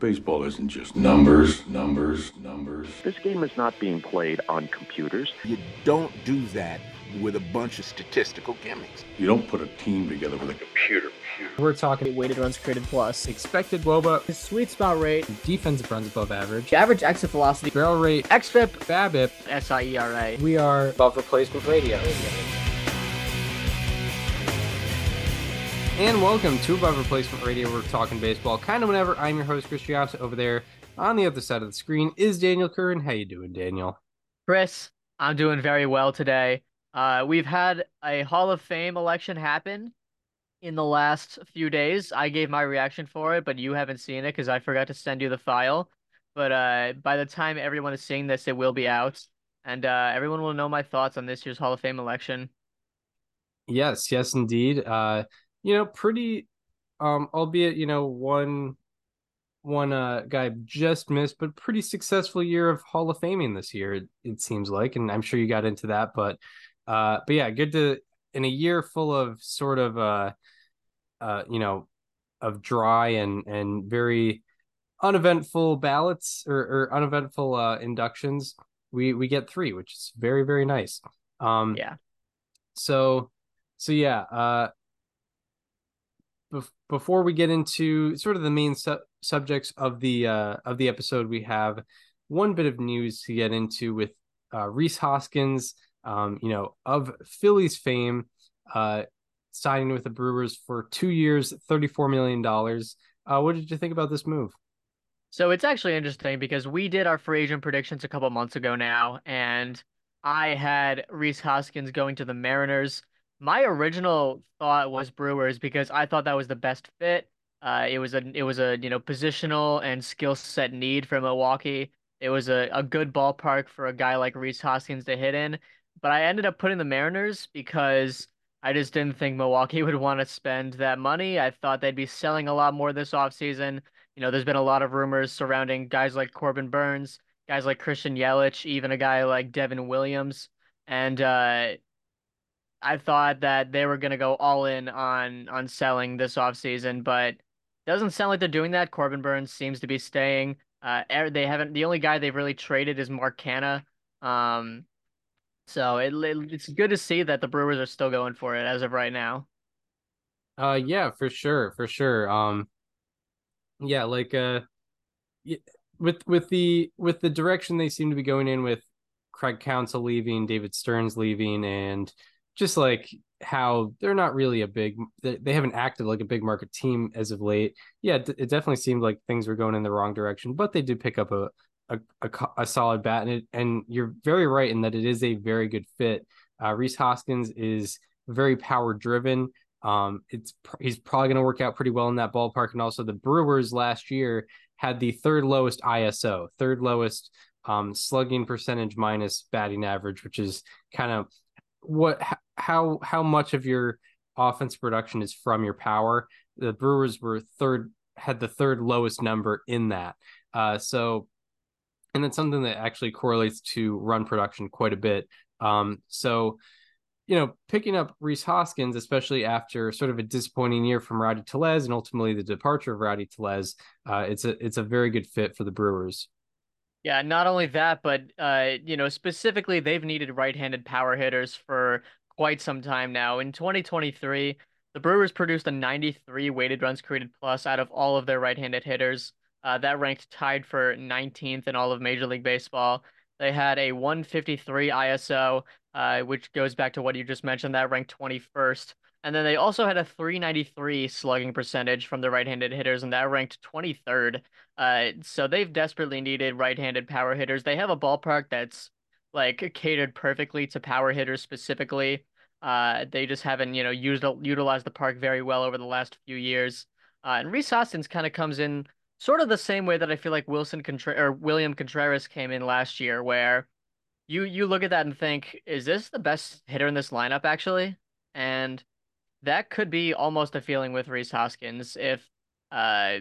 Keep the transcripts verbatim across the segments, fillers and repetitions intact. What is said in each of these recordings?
Baseball isn't just numbers, numbers, numbers. This game is not being played on computers. You don't do that with a bunch of statistical gimmicks. You don't put a team together with a computer. We're talking weighted runs created plus, expected wOBA, his sweet spot rate, defensive runs above average, average exit velocity, barrel rate, xFIP, BABIP, S I E R A. We are Above Replacement Radio. And welcome to Above Replacement Radio. We're talking baseball kind of whenever. I'm your host, Chris Yaps. Over there on the other side of the screen is Daniel Curran. How you doing, Daniel? Chris, I'm doing very well today. Uh, we've had a Hall of Fame election happen in the last few days. I gave my reaction for it, but you haven't seen it because I forgot to send you the file. But uh, by the time everyone is seeing this, it will be out. And uh, everyone will know my thoughts on this year's Hall of Fame election. Yes, yes, indeed. Uh You know, pretty, um, albeit, you know, one one uh, guy just missed, but pretty successful year of Hall of Faming this year, it, it seems like. And I'm sure you got into that. But, uh, but yeah, good to, in a year full of sort of, uh, uh, you know, of dry and, and very uneventful ballots or, or uneventful uh, inductions, we, we get three, which is very, very nice. Um, yeah. So, so yeah, uh. Before we get into sort of the main su- subjects of the uh, of the episode, we have one bit of news to get into with uh, Rhys Hoskins, um, you know, of Phillies fame, uh, signing with the Brewers for two years, thirty-four million dollars. Uh, what did you think about this move? So it's actually interesting because we did our free agent predictions a couple months ago now, and I had Rhys Hoskins going to the Mariners. My original thought was Brewers because I thought that was the best fit. Uh, it was a it was a you know positional and skill set need for Milwaukee. It was a, a good ballpark for a guy like Rhys Hoskins to hit in. But I ended up putting the Mariners because I just didn't think Milwaukee would want to spend that money. I thought they'd be selling a lot more this offseason. You know, there's been a lot of rumors surrounding guys like Corbin Burns, guys like Christian Yelich, even a guy like Devin Williams, and uh I thought that they were going to go all in on, on selling this offseason, but doesn't sound like they're doing that. Corbin Burns seems to be staying. Uh, they haven't. The only guy they've really traded is Mark Canha. Um, so it, it it's good to see that the Brewers are still going for it as of right now. Uh, yeah, for sure, for sure. Um, yeah, like uh, with with the with the direction they seem to be going in with Craig Counsell leaving, David Stearns leaving, and just like how they're not really a big, they haven't acted like a big market team as of late. Yeah, it definitely seemed like things were going in the wrong direction, but they did pick up a a, a, a solid bat, and, it, and you're very right in that it is a very good fit. Uh, Rhys Hoskins is very power driven. Um, it's he's probably going to work out pretty well in that ballpark, and also the Brewers last year had the third lowest I S O, third lowest um, slugging percentage minus batting average, which is kind of what how how much of your offense production is from your power. The Brewers were third had the third lowest number in that. Uh, so, and it's something that actually correlates to run production quite a bit. Um, so, you know, picking up Rhys Hoskins, especially after sort of a disappointing year from Rowdy Tellez and ultimately the departure of Rowdy Tellez, uh, it's a it's a very good fit for the Brewers. Yeah, not only that, but, uh, you know, specifically they've needed right-handed power hitters for quite some time now. In twenty twenty-three, the Brewers produced a ninety-three weighted runs created plus out of all of their right-handed hitters. Uh, that ranked tied for nineteenth in all of Major League Baseball. They had a one fifty-three I S O, uh, which goes back to what you just mentioned. That ranked twenty-first. And then they also had a three ninety-three slugging percentage from the right-handed hitters, and that ranked twenty-third. Uh, so they've desperately needed right-handed power hitters. They have a ballpark that's like catered perfectly to power hitters specifically. Uh, they just haven't, you know, used utilized the park very well over the last few years. Uh, and Rhys Hoskins kind of comes in sort of the same way that I feel like Wilson Contreras or William Contreras came in last year, where you you look at that and think, is this the best hitter in this lineup actually? And that could be almost a feeling with Rhys Hoskins if, uh,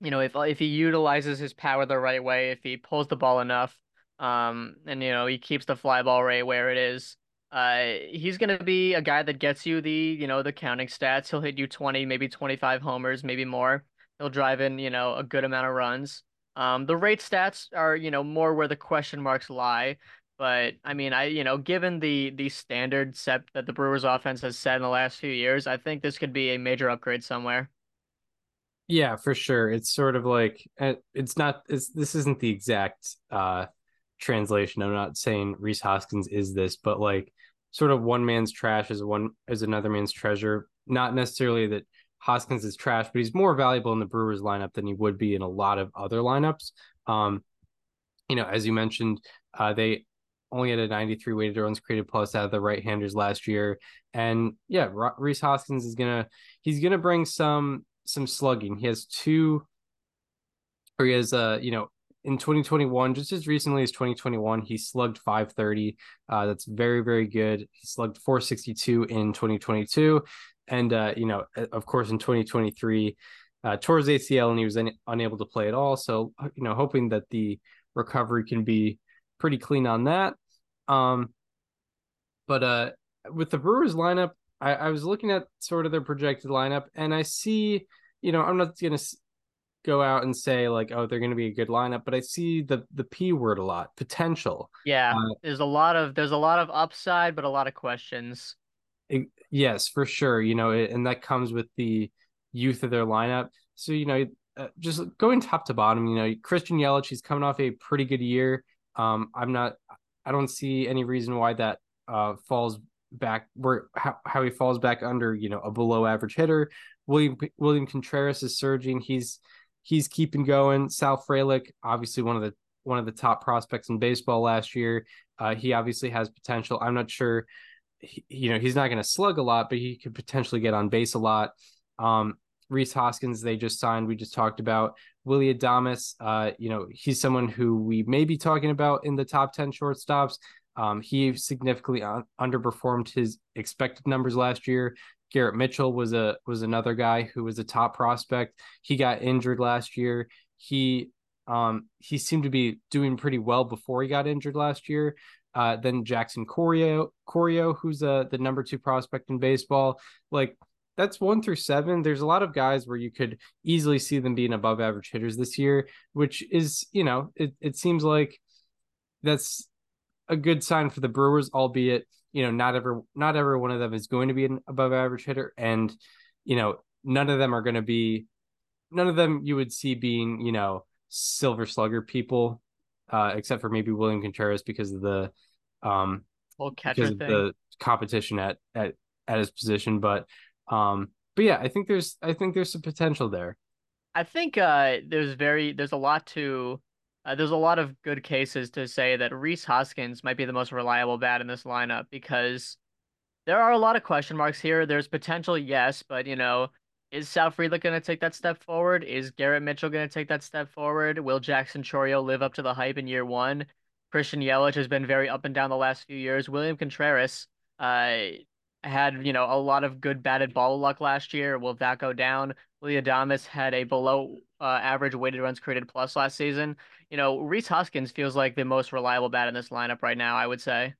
you know, if if he utilizes his power the right way, if he pulls the ball enough, um, and, you know, he keeps the fly ball rate where it is, uh, he's going to be a guy that gets you the, you know, the counting stats. He'll hit you twenty, maybe twenty-five homers, maybe more. He'll drive in, you know, a good amount of runs. Um, the rate stats are, you know, more where the question marks lie. But I mean, I, you know, given the, the standard set that the Brewers offense has set in the last few years, I think this could be a major upgrade somewhere. Yeah, for sure. It's sort of like, it's not, it's, this isn't the exact uh, translation. I'm not saying Rhys Hoskins is this, but like sort of one man's trash is one is another man's treasure. Not necessarily that Hoskins is trash, but he's more valuable in the Brewers lineup than he would be in a lot of other lineups. Um, you know, as you mentioned, uh, they only had a ninety-three weighted runs created plus out of the right-handers last year. And yeah, Rhys Hoskins is going to, he's going to bring some, some slugging. He has two, or he has, uh, you know, in twenty twenty-one, just as recently as twenty twenty-one, he slugged five thirty. Uh, that's very, very good. He slugged four sixty-two in twenty twenty-two. And, uh, you know, of course, in twenty twenty-three, uh, towards A C L, and he was un- unable to play at all. So, you know, hoping that the recovery can be pretty clean on that. Um, but uh, with the Brewers lineup, I-, I was looking at sort of their projected lineup, and I see, you know, I'm not going to go out and say like, oh, they're going to be a good lineup, but I see the the P word a lot, potential. Yeah, uh, there's a lot of there's a lot of upside, but a lot of questions. It, yes, for sure. You know, it, and that comes with the youth of their lineup. So, you know, uh, just going top to bottom, you know, Christian Yelich, he's coming off a pretty good year. Um, I'm not, I don't see any reason why that uh, falls back where, how, how he falls back under, you know, a below average hitter. William, William Contreras is surging. He's, he's keeping going. Sal Frelick, obviously one of the, one of the top prospects in baseball last year. Uh, he obviously has potential. I'm not sure, you know, he's not going to slug a lot, but he could potentially get on base a lot. Um, Rhys Hoskins, they just signed. We just talked about Willie Adames. Uh, you know, he's someone who we may be talking about in the top ten shortstops. Um, he significantly un- underperformed his expected numbers last year. Garrett Mitchell was a, was another guy who was a top prospect. He got injured last year. He, um, he seemed to be doing pretty well before he got injured last year. Uh, then Jackson Correa, Correa, who's uh, the number two prospect in baseball. Like, that's one through seven. There's a lot of guys where you could easily see them being above average hitters this year, which is, you know, it, it seems like that's a good sign for the Brewers, albeit, you know, not every, not every one of them is going to be an above average hitter. And, you know, none of them are going to be, none of them you would see being, you know, silver slugger people. Uh, except for maybe William Contreras because of the um catcher thing. The competition at, at at his position. But um but yeah, I think there's I think there's some potential there. I think uh there's very there's a lot to uh, there's a lot of good cases to say that Rhys Hoskins might be the most reliable bat in this lineup because there are a lot of question marks here. There's potential, yes, but you know, is Sal Frelick going to take that step forward? Is Garrett Mitchell going to take that step forward? Will Jackson Chorio live up to the hype in year one? Christian Yelich has been very up and down the last few years. William Contreras uh, had, you know, a lot of good batted ball luck last year. Will that go down? Willie Adames had a below uh, average weighted runs created plus last season. You know, Rhys Hoskins feels like the most reliable bat in this lineup right now, I would say.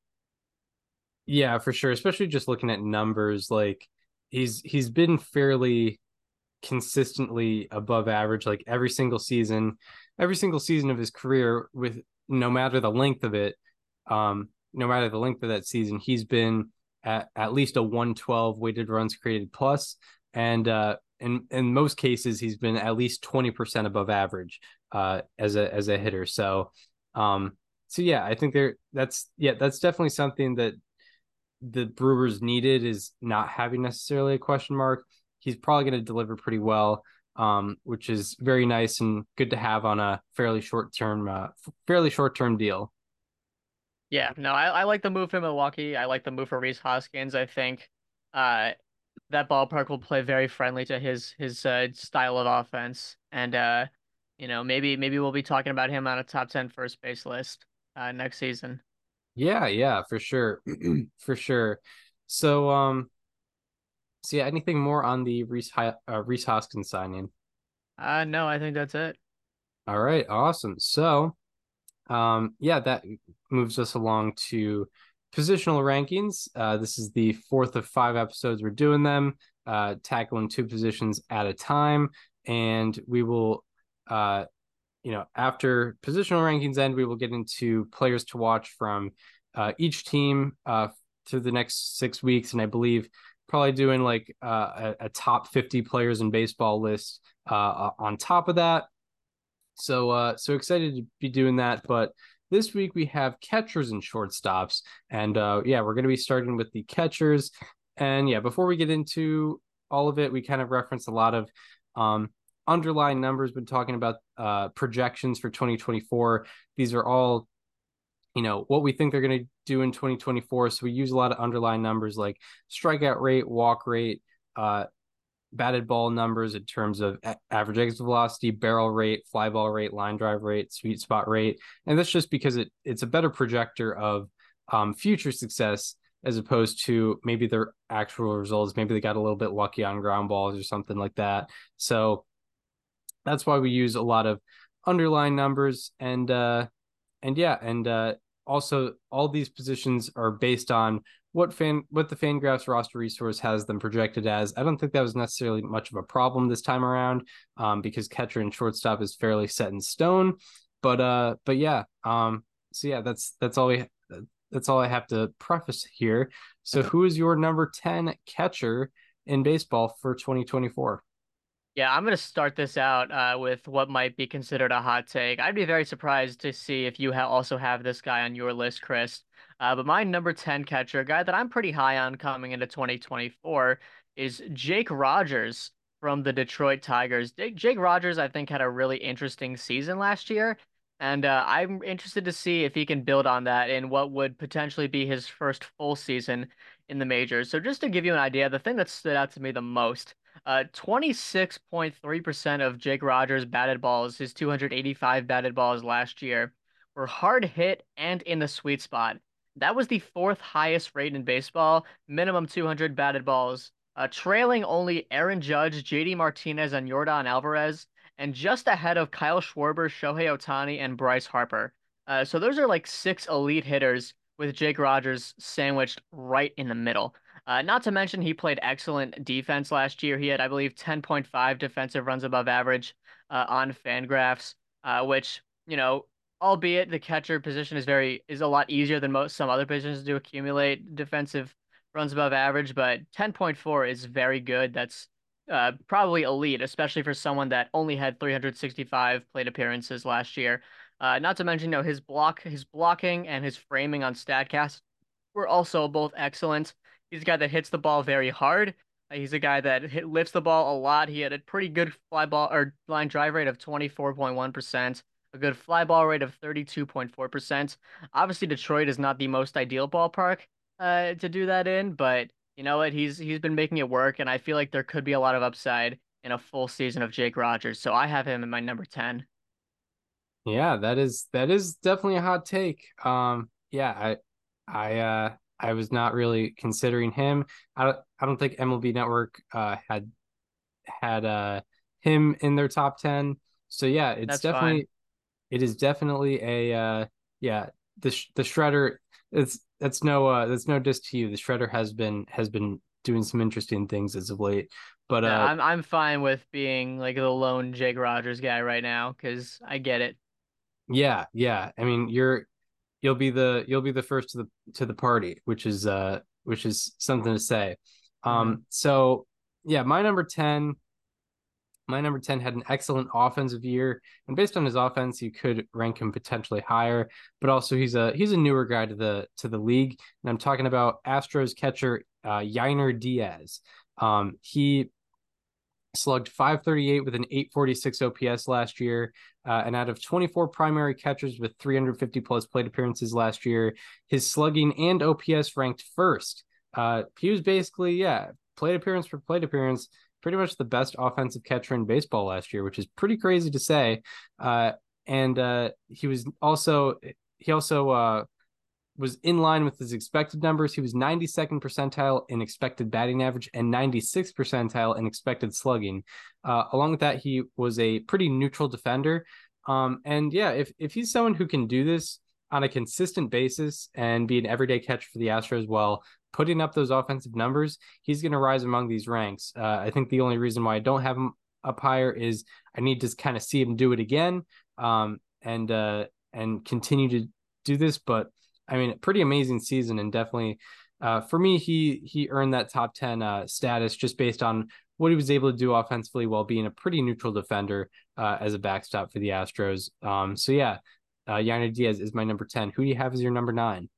Yeah, for sure. Especially just looking at numbers, like he's he's been fairly consistently above average, like every single season, every single season of his career, with no matter the length of it, um, no matter the length of that season, he's been at, at least a one twelve weighted runs created plus. And uh, in, in most cases, he's been at least twenty percent above average uh, as a, as a hitter. So, um, so yeah, I think there that's, yeah, that's definitely something that the Brewers needed, is not having necessarily a question mark. He's probably going to deliver pretty well, um, which is very nice and good to have on a fairly short-term, uh, fairly short-term deal. Yeah, no, I, I like the move for Milwaukee. I like the move for Rhys Hoskins. I think uh, that ballpark will play very friendly to his his uh, style of offense, and uh, you know, maybe maybe we'll be talking about him on a top ten first base list uh, next season. Yeah, yeah, for sure, for sure. So, um. So yeah, anything more on the Rhys, uh, Rhys Hoskins signing? Uh, no, I think that's it. All right, awesome. So, um, yeah, that moves us along to positional rankings. Uh, this is the fourth of five episodes we're doing them, uh, tackling two positions at a time. and we will, uh, you know, after positional rankings end, we will get into players to watch from uh, each team uh, through the next six weeks. And I believe probably doing like uh, a, a top fifty players in baseball list uh, on top of that. So, uh, so excited to be doing that. But this week we have catchers and shortstops, and uh, yeah, we're going to be starting with the catchers. And yeah, before we get into all of it, we kind of referenced a lot of um, underlying numbers. Been talking about uh, projections for twenty twenty-four. These are all, you know, what we think they're going to do in twenty twenty-four. So we use a lot of underlying numbers like strikeout rate, walk rate, uh, batted ball numbers in terms of average exit velocity, barrel rate, fly ball rate, line drive rate, sweet spot rate. And that's just because it it's a better projector of um, future success as opposed to maybe their actual results. Maybe they got a little bit lucky on ground balls or something like that. So that's why we use a lot of underlying numbers. And, uh, and yeah, and uh, also all these positions are based on what fan what the FanGraphs roster resource has them projected as. I don't think that was necessarily much of a problem this time around, um, because catcher and shortstop is fairly set in stone. But uh, but yeah, um, so yeah, that's that's all we that's all I have to preface here. So who is your number ten catcher in baseball for twenty twenty-four? Yeah, I'm going to start this out uh, with what might be considered a hot take. I'd be very surprised to see if you ha- also have this guy on your list, Chris. Uh, but my number ten catcher, a guy that I'm pretty high on coming into twenty twenty-four, is Jake Rogers from the Detroit Tigers. Jake Rogers, I think, had a really interesting season last year. And uh, I'm interested to see if he can build on that in what would potentially be his first full season in the majors. So just to give you an idea, the thing that stood out to me the most, Uh, twenty-six point three percent of Jake Rogers' batted balls, his two hundred eighty-five batted balls last year, were hard hit and in the sweet spot. That was the fourth highest rate in baseball, minimum two hundred batted balls, uh, trailing only Aaron Judge, J D Martinez, and Yordan Alvarez, and just ahead of Kyle Schwarber, Shohei Ohtani, and Bryce Harper. Uh, so those are like six elite hitters with Jake Rogers sandwiched right in the middle. Uh, not to mention, he played excellent defense last year. He had, I believe, ten point five defensive runs above average uh, on FanGraphs, uh, which, you know, albeit the catcher position is very is a lot easier than most some other positions to accumulate defensive runs above average. But ten point four is very good. That's uh, probably elite, especially for someone that only had three hundred sixty-five plate appearances last year. Uh, not to mention, you know, his block, his blocking and his framing on Statcast were also both excellent. He's a guy that hits the ball very hard. Uh, he's a guy that hit, lifts the ball a lot. He had a pretty good fly ball or line drive rate of twenty-four point one percent, a good fly ball rate of thirty-two point four percent. Obviously, Detroit is not the most ideal ballpark uh, to do that in, but you know what? He's he's been making it work, and I feel like there could be a lot of upside in a full season of Jake Rogers. So I have him in my number ten. Yeah, that is that is definitely a hot take. Um, yeah, I I. Uh... I was not really considering him. I don't, I don't think M L B Network uh, had had uh, him in their top ten. So yeah, it's That's definitely fine. It is definitely a uh, yeah the sh- the shredder. It's that's no uh, that's no diss to you. The shredder has been has been doing some interesting things as of late. But no, uh, I'm I'm fine with being like the lone Jake Rogers guy right now because I get it. Yeah, yeah. I mean, you're. You'll be the you'll be the first to the to the party, which is uh which is something to say. Um, so yeah, my number ten, my number ten had an excellent offensive year, and based on his offense, you could rank him potentially higher. But also, he's a he's a newer guy to the to the league, and I'm talking about Astros catcher uh, Yainer Díaz. Um, he slugged five thirty-eight with an eight forty-six O P S last year. Uh, and out of twenty-four primary catchers with three hundred fifty plus plate appearances last year, his slugging and O P S ranked first. Uh, he was basically, yeah, plate appearance for plate appearance, pretty much the best offensive catcher in baseball last year, which is pretty crazy to say. Uh, and uh, he was also, he also, uh, was in line with his expected numbers. He was ninety-second percentile in expected batting average and ninety-sixth percentile in expected slugging. Uh, along with that, he was a pretty neutral defender. Um, and yeah, if if he's someone who can do this on a consistent basis and be an everyday catcher for the Astros while putting up those offensive numbers, he's going to rise among these ranks. Uh, I think the only reason why I don't have him up higher is I need to kind of see him do it again um, and uh, and continue to do this. But I mean, pretty amazing season, and definitely uh, for me, he he earned that top ten uh, status just based on what he was able to do offensively while being a pretty neutral defender uh, as a backstop for the Astros. Um, so yeah, uh, Yainer Díaz is my number ten. Who do you have as your number nine?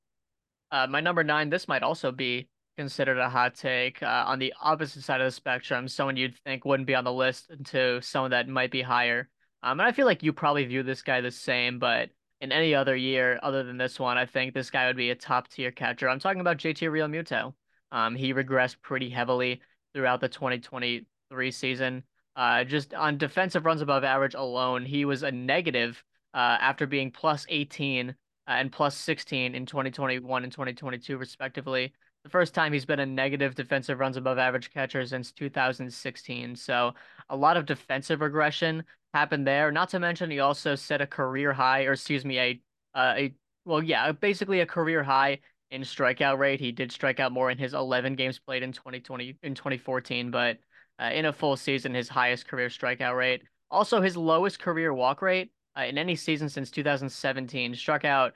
Uh, my number nine. This might also be considered a hot take uh, on the opposite side of the spectrum. Someone you'd think wouldn't be on the list to someone that might be higher. Um, and I feel like you probably view this guy the same, but in any other year other than this one, I think this guy would be a top tier catcher. I'm talking about J T Realmuto. Um, he regressed pretty heavily throughout the twenty twenty-three season. Uh, just on defensive runs above average alone, he was a negative uh, after being plus eighteen and plus sixteen in twenty twenty-one and twenty twenty-two, respectively. The first time he's been a negative defensive runs above average catcher since two thousand sixteen. So a lot of defensive regression happened there. Not to mention he also set a career high, or excuse me, a, uh, a well, yeah, basically a career high in strikeout rate. He did strike out more in his eleven games played in twenty twenty in twenty fourteen, but uh, in a full season, his highest career strikeout rate. Also, his lowest career walk rate uh, in any season since two thousand seventeen. Struck out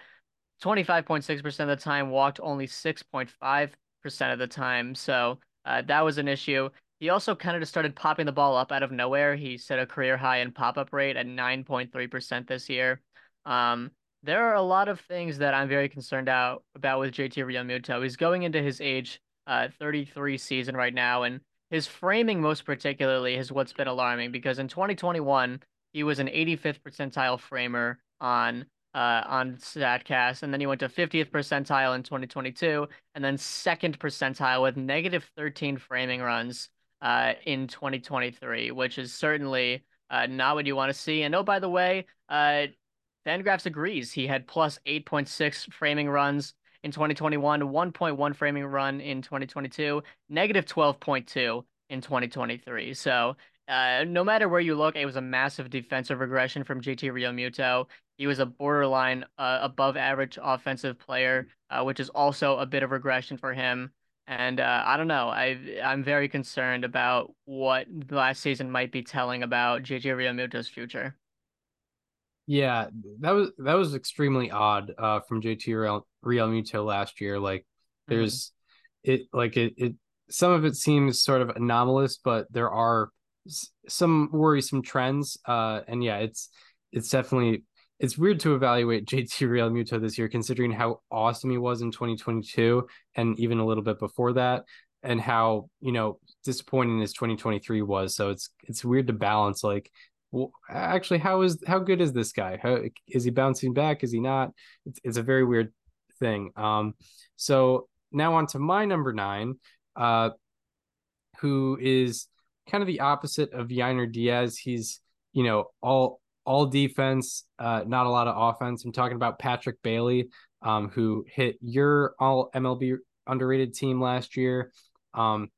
twenty-five point six percent of the time, walked only six point five percent of the time. So uh, that was an issue. He also kind of just started popping the ball up out of nowhere. He set a career high in pop-up rate at nine point three percent this year. Um, there are a lot of things that I'm very concerned out about with J T Realmuto. He's going into his age uh, thirty-three season right now, and his framing most particularly is what's been alarming, because in twenty twenty-one, he was an eighty-fifth percentile framer on Uh, on Statcast, and then he went to fiftieth percentile in twenty twenty-two, and then second percentile with negative thirteen framing runs uh, in twenty twenty-three, which is certainly uh, not what you want to see. And oh, by the way, uh, FanGraphs agrees he had plus eight point six framing runs in twenty twenty-one, one point one framing run in twenty twenty-two, negative twelve point two in twenty twenty-three. So uh, no matter where you look, it was a massive defensive regression from J T Realmuto. He was a borderline uh, above average offensive player, uh, which is also a bit of regression for him. And uh, I don't know. I, I'm very concerned about what last season might be telling about J J Realmuto's future. Yeah, that was that was extremely odd uh, from J T Realmuto last year. Like there's mm-hmm. it like it, it some of it seems sort of anomalous, but there are some worrisome trends. Uh, and yeah, it's it's definitely. It's weird to evaluate J T Realmuto this year, considering how awesome he was in twenty twenty-two and even a little bit before that, and how, you know, disappointing his twenty twenty-three was. So it's it's weird to balance, like, well, actually, how is how good is this guy? How, is he bouncing back? Is he not? It's, it's a very weird thing. Um, so now on to my number nine, uh, who is kind of the opposite of Yainer Díaz. He's, you know, all... all defense, uh, not a lot of offense. I'm talking about Patrick Bailey, um, who hit your all M L B underrated team last year. Um,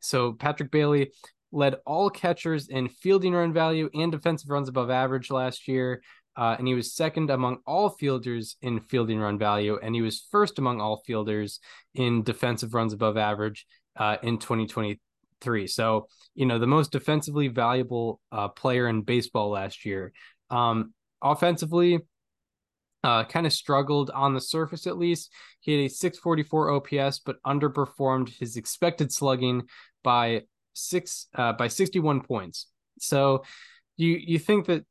so Patrick Bailey led all catchers in fielding run value and defensive runs above average last year. Uh, and he was second among all fielders in fielding run value. And he was first among all fielders in defensive runs above average uh, in twenty twenty-three. So, you know, the most defensively valuable uh, player in baseball last year. Um, offensively, uh, kind of struggled on the surface, at least. He had a six forty-four O P S, but underperformed his expected slugging by six uh, by sixty-one points. So you you think that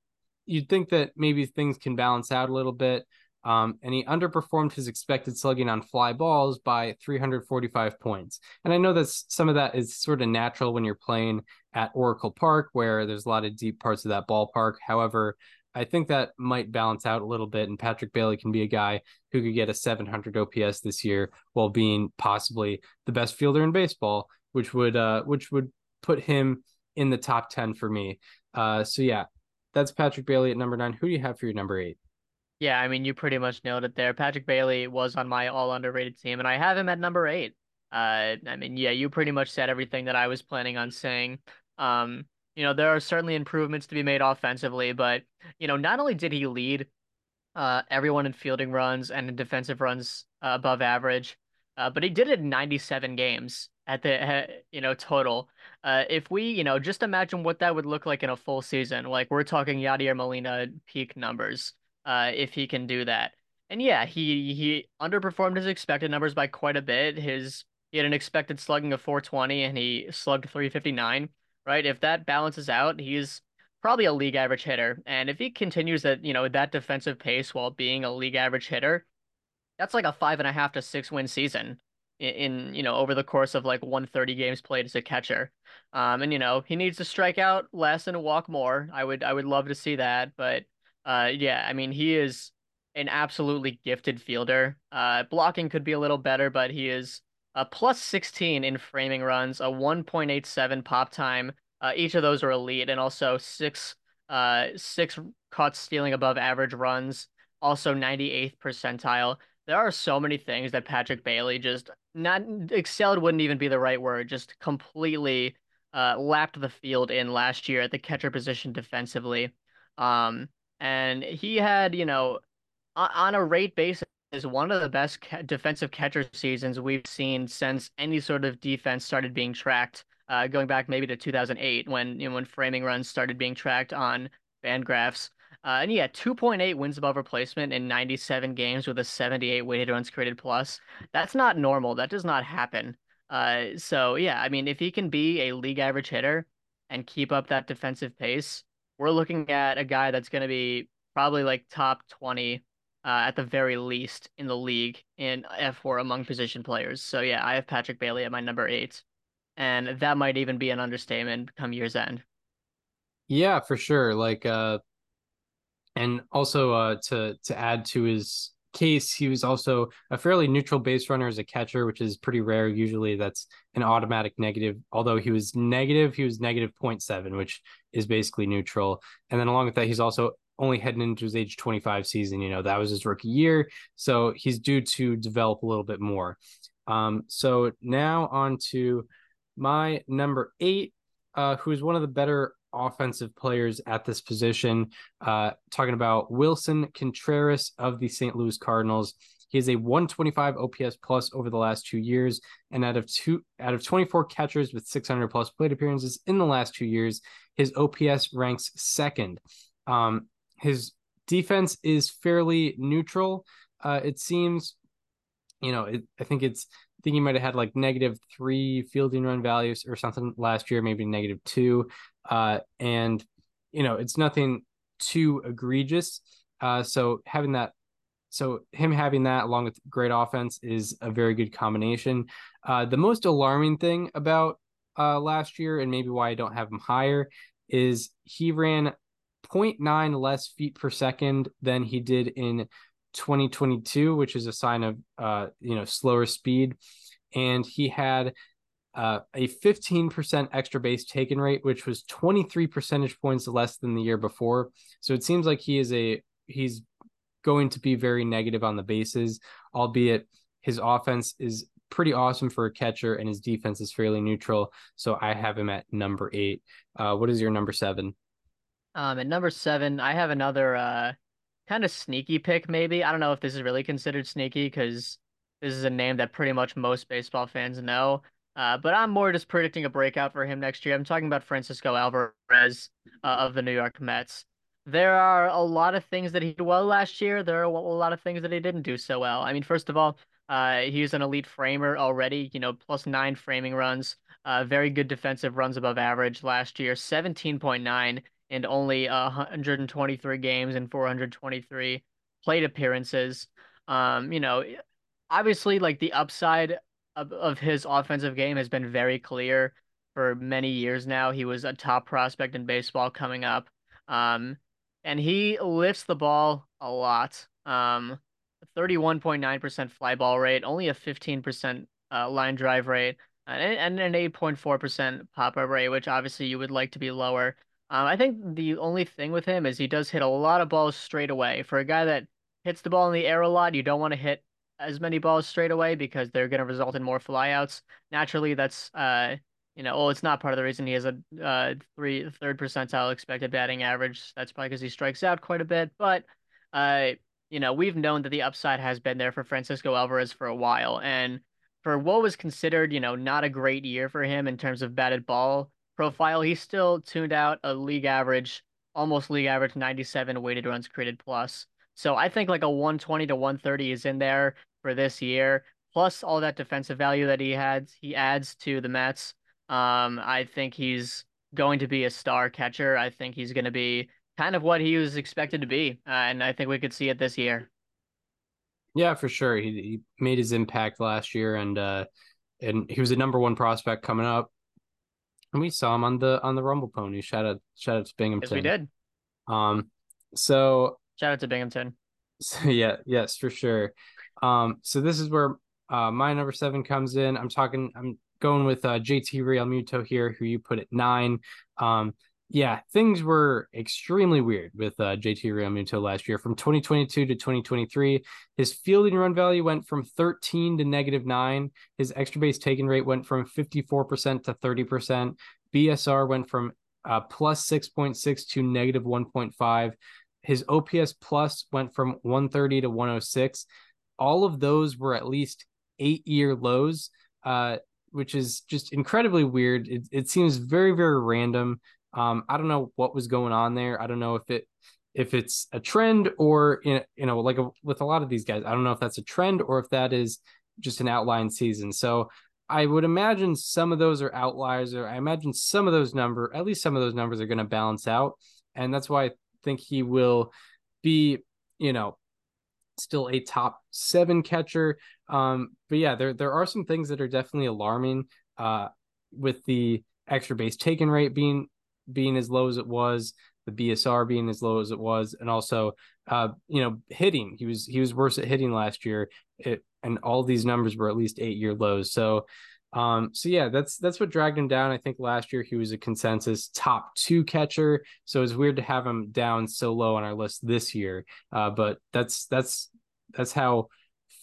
you'd think that maybe things can balance out a little bit. Um, and he underperformed his expected slugging on fly balls by three forty-five points. And I know that some of that is sort of natural when you're playing at Oracle Park, where there's a lot of deep parts of that ballpark. However, I think that might balance out a little bit, and Patrick Bailey can be a guy who could get a seven hundred O P S this year while being possibly the best fielder in baseball, which would uh, which would put him in the top ten for me. Uh, so yeah, that's Patrick Bailey at number nine. Who do you have for your number eight? Yeah, I mean, you pretty much nailed it there. Patrick Bailey was on my all underrated team, and I have him at number eight. Uh, I mean, yeah, you pretty much said everything that I was planning on saying. Um, you know, there are certainly improvements to be made offensively, but, you know, not only did he lead uh, everyone in fielding runs and in defensive runs uh, above average, uh, but he did it in ninety-seven games at the, you know, total. Uh, if we, you know, just imagine what that would look like in a full season. Like, we're talking Yadier Molina peak numbers, uh, if he can do that. And yeah, he he underperformed his expected numbers by quite a bit. His he had an expected slugging of four twenty and he slugged three fifty-nine, right? If that balances out, he's probably a league average hitter. And if he continues at, you know, that defensive pace while being a league average hitter, that's like a five and a half to six win season in, in you know, over the course of like one hundred thirty games played as a catcher. Um, and, you know, he needs to strike out less and walk more. I would, I would love to see that. But uh, yeah, I mean, he is an absolutely gifted fielder. Uh, blocking could be a little better, but he is a plus sixteen in framing runs, a one point eight seven pop time. Uh, each of those are elite, and also six, uh, six caught stealing above average runs, also ninety-eighth percentile. There are so many things that Patrick Bailey just not excelled, wouldn't even be the right word, just completely uh, lapped the field in last year at the catcher position defensively. Um, and he had, you know, on a rate basis, one of the best defensive catcher seasons we've seen since any sort of defense started being tracked, uh, going back maybe to two thousand eight when, you know, when framing runs started being tracked on FanGraphs. Uh, and he had two point eight wins above replacement in ninety-seven games with a seventy-eight weighted runs created plus. That's not normal. That does not happen. Uh, so, yeah, I mean, if he can be a league average hitter and keep up that defensive pace, we're looking at a guy that's going to be probably like top twenty uh, at the very least in the league in F four among position players. So, yeah, I have Patrick Bailey at my number eight, and that might even be an understatement come year's end. Yeah, for sure. Like, uh, And also uh, to to add to his case, he was also a fairly neutral base runner as a catcher, which is pretty rare. Usually that's an automatic negative. Although he was negative, he was negative zero point seven, which is basically neutral. And then along with that, he's also only heading into his age twenty-five season. You know, that was his rookie year. So he's due to develop a little bit more. Um, so now on to my number eight, uh, who is one of the better offensive players at this position, uh talking about Wilson Contreras of the Saint Louis Cardinals. He is a one twenty-five O P S plus over the last two years, and out of two out of twenty-four catchers with six hundred plus plate appearances in the last two years, his O P S ranks second. Um his defense is fairly neutral. Uh it seems, you know, it, I think it's I think he might have had like negative three fielding run values or something last year, maybe negative two. Uh, and, you know, it's nothing too egregious. Uh, so having that, so him having that along with great offense is a very good combination. Uh, the most alarming thing about uh, last year, and maybe why I don't have him higher, is he ran zero point nine less feet per second than he did in twenty twenty-two, which is a sign of uh you know slower speed, and he had uh, a fifteen percent extra base taken rate, which was twenty-three percentage points less than the year before. So it seems like he is a he's going to be very negative on the bases, albeit his offense is pretty awesome for a catcher and his defense is fairly neutral. So I have him at number eight. Uh, what is your number seven? Um, at number seven, I have another uh. kind of sneaky pick, maybe. I don't know if this is really considered sneaky because this is a name that pretty much most baseball fans know. Uh, but I'm more just predicting a breakout for him next year. I'm talking about Francisco Alvarez uh, of the New York Mets. There are a lot of things that he did well last year. There are a lot of things that he didn't do so well. I mean, first of all, uh, he's an elite framer already, you know, plus nine framing runs, uh, very good defensive runs above average last year, seventeen point nine. And only uh, one hundred twenty-three games and four hundred twenty-three plate appearances. Um, you know, obviously, like, the upside of, of his offensive game has been very clear for many years now. He was a top prospect in baseball coming up. Um, and he lifts the ball a lot. Um, thirty-one point nine percent fly ball rate, only a fifteen percent uh, line drive rate, and, and an eight point four percent pop-up rate, which obviously you would like to be lower. Um, I think the only thing with him is he does hit a lot of balls straight away. For a guy that hits the ball in the air a lot, you don't want to hit as many balls straight away because they're going to result in more flyouts. Naturally, that's, uh, you know, oh, it's not part of the reason he has a uh, three, third percentile expected batting average. That's probably because he strikes out quite a bit. But, uh, you know, we've known that the upside has been there for Francisco Alvarez for a while. And for what was considered, you know, not a great year for him in terms of batted ball profile, he still tuned out a league average, almost league average, ninety-seven weighted runs created plus. So I think like a one twenty to one thirty is in there for this year. Plus all that defensive value that he had, he adds to the Mets. Um, I think he's going to be a star catcher. I think he's going to be kind of what he was expected to be. Uh, and I think we could see it this year. Yeah, for sure. He, he made his impact last year, and uh, and he was a number one prospect coming up. And we saw him on the on the Rumble Pony. Shout out, shout out to Binghamton. Yes, we did. Um, so shout out to Binghamton. So yeah, yes, for sure. Um, so this is where uh, my number seven comes in. I'm talking. I'm going with uh, J T Realmuto here, who you put at nine. Um, yeah, things were extremely weird with uh, J T Realmuto last year. From twenty twenty-two to twenty twenty-three, his fielding run value went from thirteen to negative nine. His extra base taken rate went from fifty-four percent to thirty percent. B S R went from uh, plus six point six to negative one point five. His O P S plus went from one thirty to one oh six. All of those were at least eight-year lows, uh, which is just incredibly weird. It, it seems very, very random. Um, I don't know what was going on there. I don't know if it, if it's a trend or, you know, like a, with a lot of these guys, I don't know if that's a trend or if that is just an outlying season. So I would imagine some of those are outliers, or I imagine some of those number, at least some of those numbers are going to balance out. And that's why I think he will be, you know, still a top seven catcher. Um, but yeah, there, there are some things that are definitely alarming, uh, with the extra base taken rate being, being as low as it was, the B S R being as low as it was, and also, uh, you know, hitting. He was he was worse at hitting last year, it, and all these numbers were at least eight-year lows. So, um, so yeah, that's that's what dragged him down. I think last year he was a consensus top two catcher, so it's weird to have him down so low on our list this year. Uh, but that's that's that's how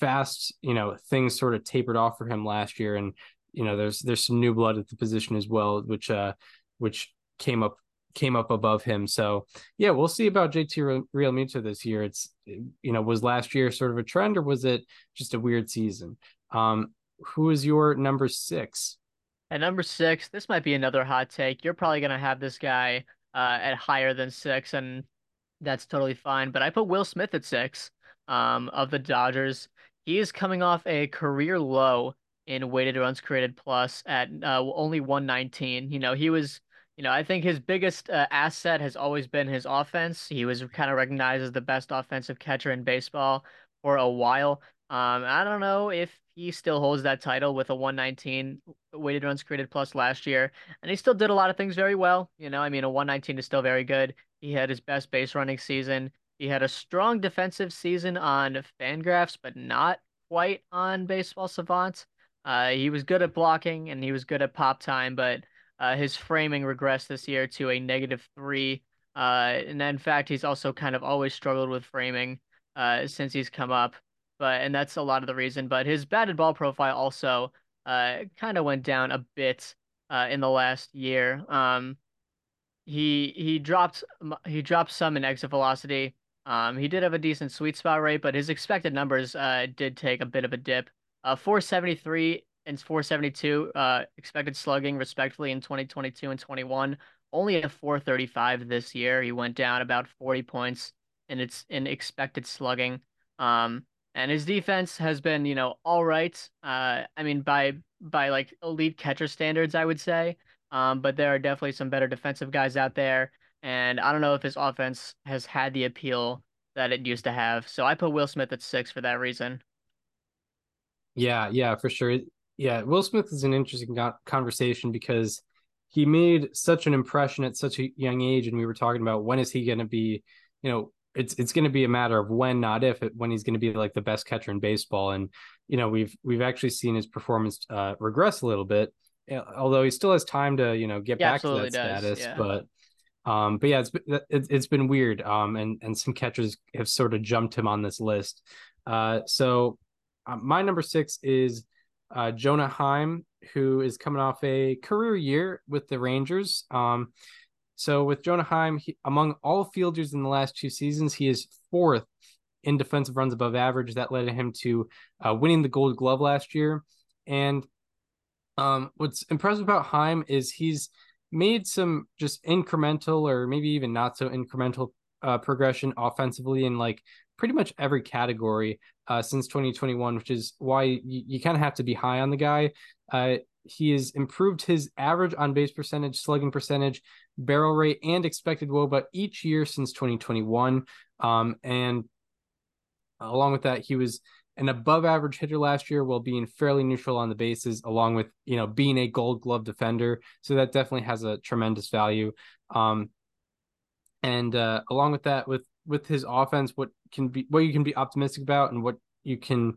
fast, you know, things sort of tapered off for him last year, and you know, there's there's some new blood at the position as well, which uh, which came up came up above him. So yeah, we'll see about J T Realmuto this year. It's, you know, was last year sort of a trend, or was it just a weird season? Um, who is your number six? At number six, this might be another hot take. You're probably going to have this guy uh, at higher than six, and that's totally fine. But I put Will Smith at six um, of the Dodgers. He is coming off a career low in weighted runs created plus at uh, only one nineteen. You know, he was, You know, I think his biggest uh, asset has always been his offense. He was kind of recognized as the best offensive catcher in baseball for a while. Um, I don't know if he still holds that title with a one nineteen weighted runs created plus last year. And he still did a lot of things very well. You know, I mean, a one nineteen is still very good. He had his best base running season. He had a strong defensive season on FanGraphs, but not quite on Baseball Savant. Uh, he was good at blocking and he was good at pop time, but Uh, his framing regressed this year to a negative three. Uh, and in fact, he's also kind of always struggled with framing uh, since he's come up. But and that's a lot of the reason. But his batted ball profile also uh, kind of went down a bit uh, in the last year. Um, he he dropped he dropped some in exit velocity. Um, he did have a decent sweet spot rate, but his expected numbers uh, did take a bit of a dip. Uh, four seventy-three and four seventy-two uh, expected slugging, respectively, in twenty twenty-two and twenty-one. Only at four thirty-five this year. He went down about forty points in its in expected slugging. Um, and his defense has been, you know, all right. Uh, I mean, by by like elite catcher standards, I would say. Um, but there are definitely some better defensive guys out there. And I don't know if his offense has had the appeal that it used to have. So I put Will Smith at six for that reason. Yeah, yeah, for sure. Yeah, Will Smith is an interesting conversation because he made such an impression at such a young age, and we were talking about when is he going to be, you know, it's it's going to be a matter of when, not if, when he's going to be like the best catcher in baseball. And you know, we've we've actually seen his performance uh, regress a little bit, although he still has time to you know get yeah, back to that does. status. Yeah. But um, but yeah, it's it's been weird. Um, and and some catchers have sort of jumped him on this list. Uh, so uh, my number six is Uh, Jonah Heim, who is coming off a career year with the Rangers. Um, so with Jonah Heim, he, among all fielders in the last two seasons, he is fourth in defensive runs above average. That led him to uh, winning the Gold Glove last year. And um, what's impressive about Heim is he's made some just incremental or maybe even not so incremental uh, progression offensively in like pretty much every category uh, since twenty twenty-one, which is why you, you kind of have to be high on the guy. Uh, he has improved his average on-base percentage, slugging percentage, barrel rate, and expected W O B A each year since twenty twenty-one. Um, and along with that, he was an above-average hitter last year while being fairly neutral on the bases, along with, you know, being a Gold Glove defender. So that definitely has a tremendous value. Um, and uh, along with that, with with his offense, what can be what you can be optimistic about and what you can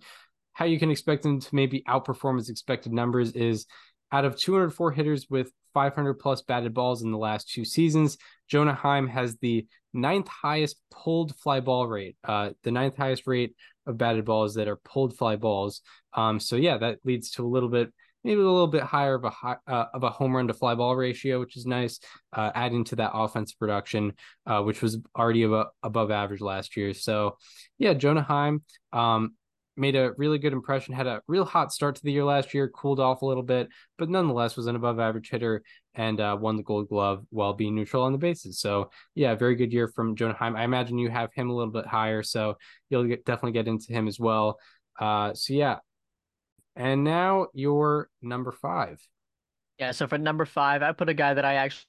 how you can expect him to maybe outperform his expected numbers is out of two hundred four hitters with five hundred plus batted balls in the last two seasons, Jonah Heim has the ninth highest pulled fly ball rate, uh, the ninth highest rate of batted balls that are pulled fly balls. Um, so yeah, that leads to a little bit, maybe a little bit higher of a high, uh, of a home run to fly ball ratio, which is nice, uh, adding to that offensive production, uh, which was already above, above average last year. So yeah, Jonah Heim um, made a really good impression, had a real hot start to the year last year, cooled off a little bit, but nonetheless was an above average hitter and uh, won the Gold Glove while being neutral on the bases. So yeah, very good year from Jonah Heim. I imagine you have him a little bit higher, so you'll get, definitely get into him as well. Uh, so yeah. And now your number five. Yeah, so for number five, I put a guy that I actually...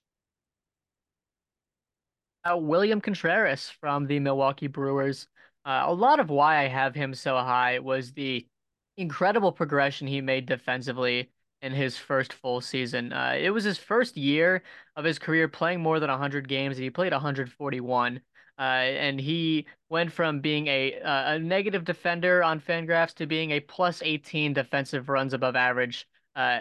Uh, William Contreras from the Milwaukee Brewers. Uh, a lot of why I have him so high was the incredible progression he made defensively in his first full season. Uh, it was his first year of his career playing more than one hundred games, and he played one hundred forty-one. Uh, and he went from being a uh, a negative defender on FanGraphs to being a plus eighteen defensive runs above average uh,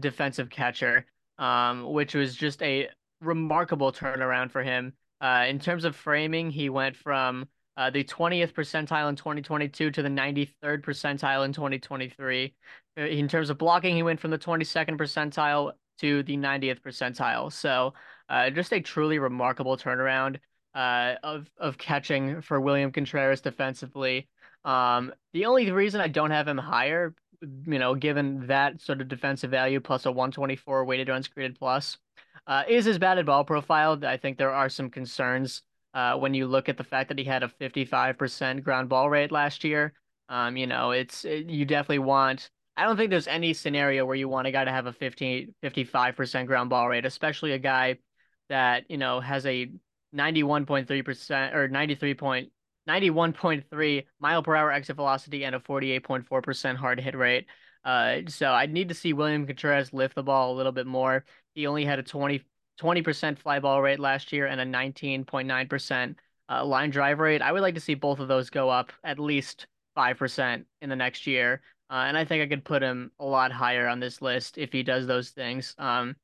defensive catcher, um, which was just a remarkable turnaround for him. Uh, in terms of framing, he went from Uh, the twentieth percentile in twenty twenty-two to the ninety-third percentile in twenty twenty-three. In terms of blocking, he went from the twenty-second percentile to the ninetieth percentile. So uh, just a truly remarkable turnaround uh, of, of catching for William Contreras defensively. Um, the only reason I don't have him higher, you know, given that sort of defensive value plus a one twenty-four weighted runs created plus, uh, is his batted ball profile. I think there are some concerns Uh, when you look at the fact that he had a fifty-five percent ground ball rate last year. Um, you know, it's it, you definitely want, I don't think there's any scenario where you want a guy to have a fifty, fifty-five percent ground ball rate, especially a guy that, you know, has a ninety-one point three percent or ninety-three point, ninety-one point three mile per hour exit velocity and a forty-eight point four percent hard hit rate. Uh, so I'd need to see William Contreras lift the ball a little bit more. He only had a twenty percent fly ball rate last year and a nineteen point nine percent uh, line drive rate. I would like to see both of those go up at least five percent in the next year. Uh, and I think I could put him a lot higher on this list if he does those things. Um,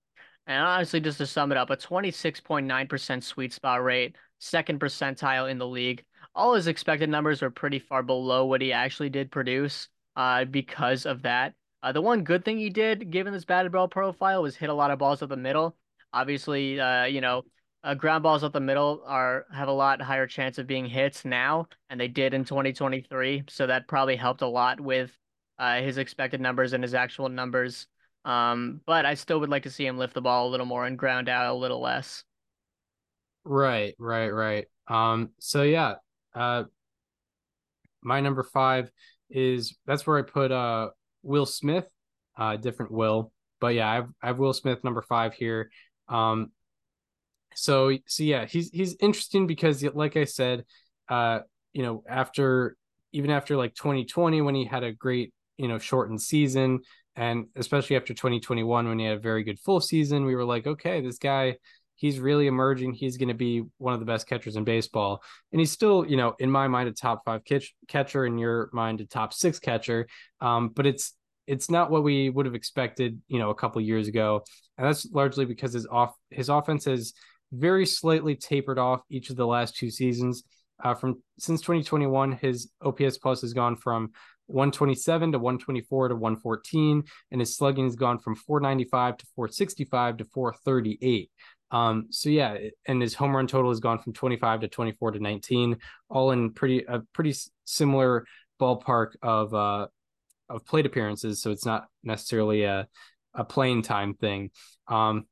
and honestly, just to sum it up, a twenty-six point nine percent sweet spot rate, second percentile in the league. All his expected numbers were pretty far below what he actually did produce uh, because of that. Uh, the one good thing he did, given this batted ball profile, was hit a lot of balls up the middle. Obviously, uh, you know, uh, ground balls up the middle are have a lot higher chance of being hits now, and they did in twenty twenty-three. So that probably helped a lot with uh, his expected numbers and his actual numbers. Um, but I still would like to see him lift the ball a little more and ground out a little less. Right, right, right. Um, so, yeah, uh, my number five is that's where I put uh, Will Smith, uh, different Will. But, yeah, I have, I have Will Smith number five here. Um, so, so yeah, he's, he's interesting because like I said, uh, you know, after, even after like twenty twenty, when he had a great, you know, shortened season, and especially after twenty twenty-one, when he had a very good full season, we were like, okay, this guy, he's really emerging. He's going to be one of the best catchers in baseball. And he's still, you know, in my mind, a top five catch, catcher, in your mind, a top six catcher. Um, but it's, it's not what we would have expected, you know, a couple of years ago. And that's largely because his off his offense has very slightly tapered off each of the last two seasons. Uh, from since twenty twenty-one, his O P S plus has gone from one twenty-seven to one twenty-four to one fourteen, and his slugging has gone from four ninety-five to four sixty-five to four thirty-eight. Um, so yeah, and his home run total has gone from twenty-five to twenty-four to nineteen, all in pretty a pretty similar ballpark of uh of plate appearances, so it's not necessarily a a playing time thing. Um,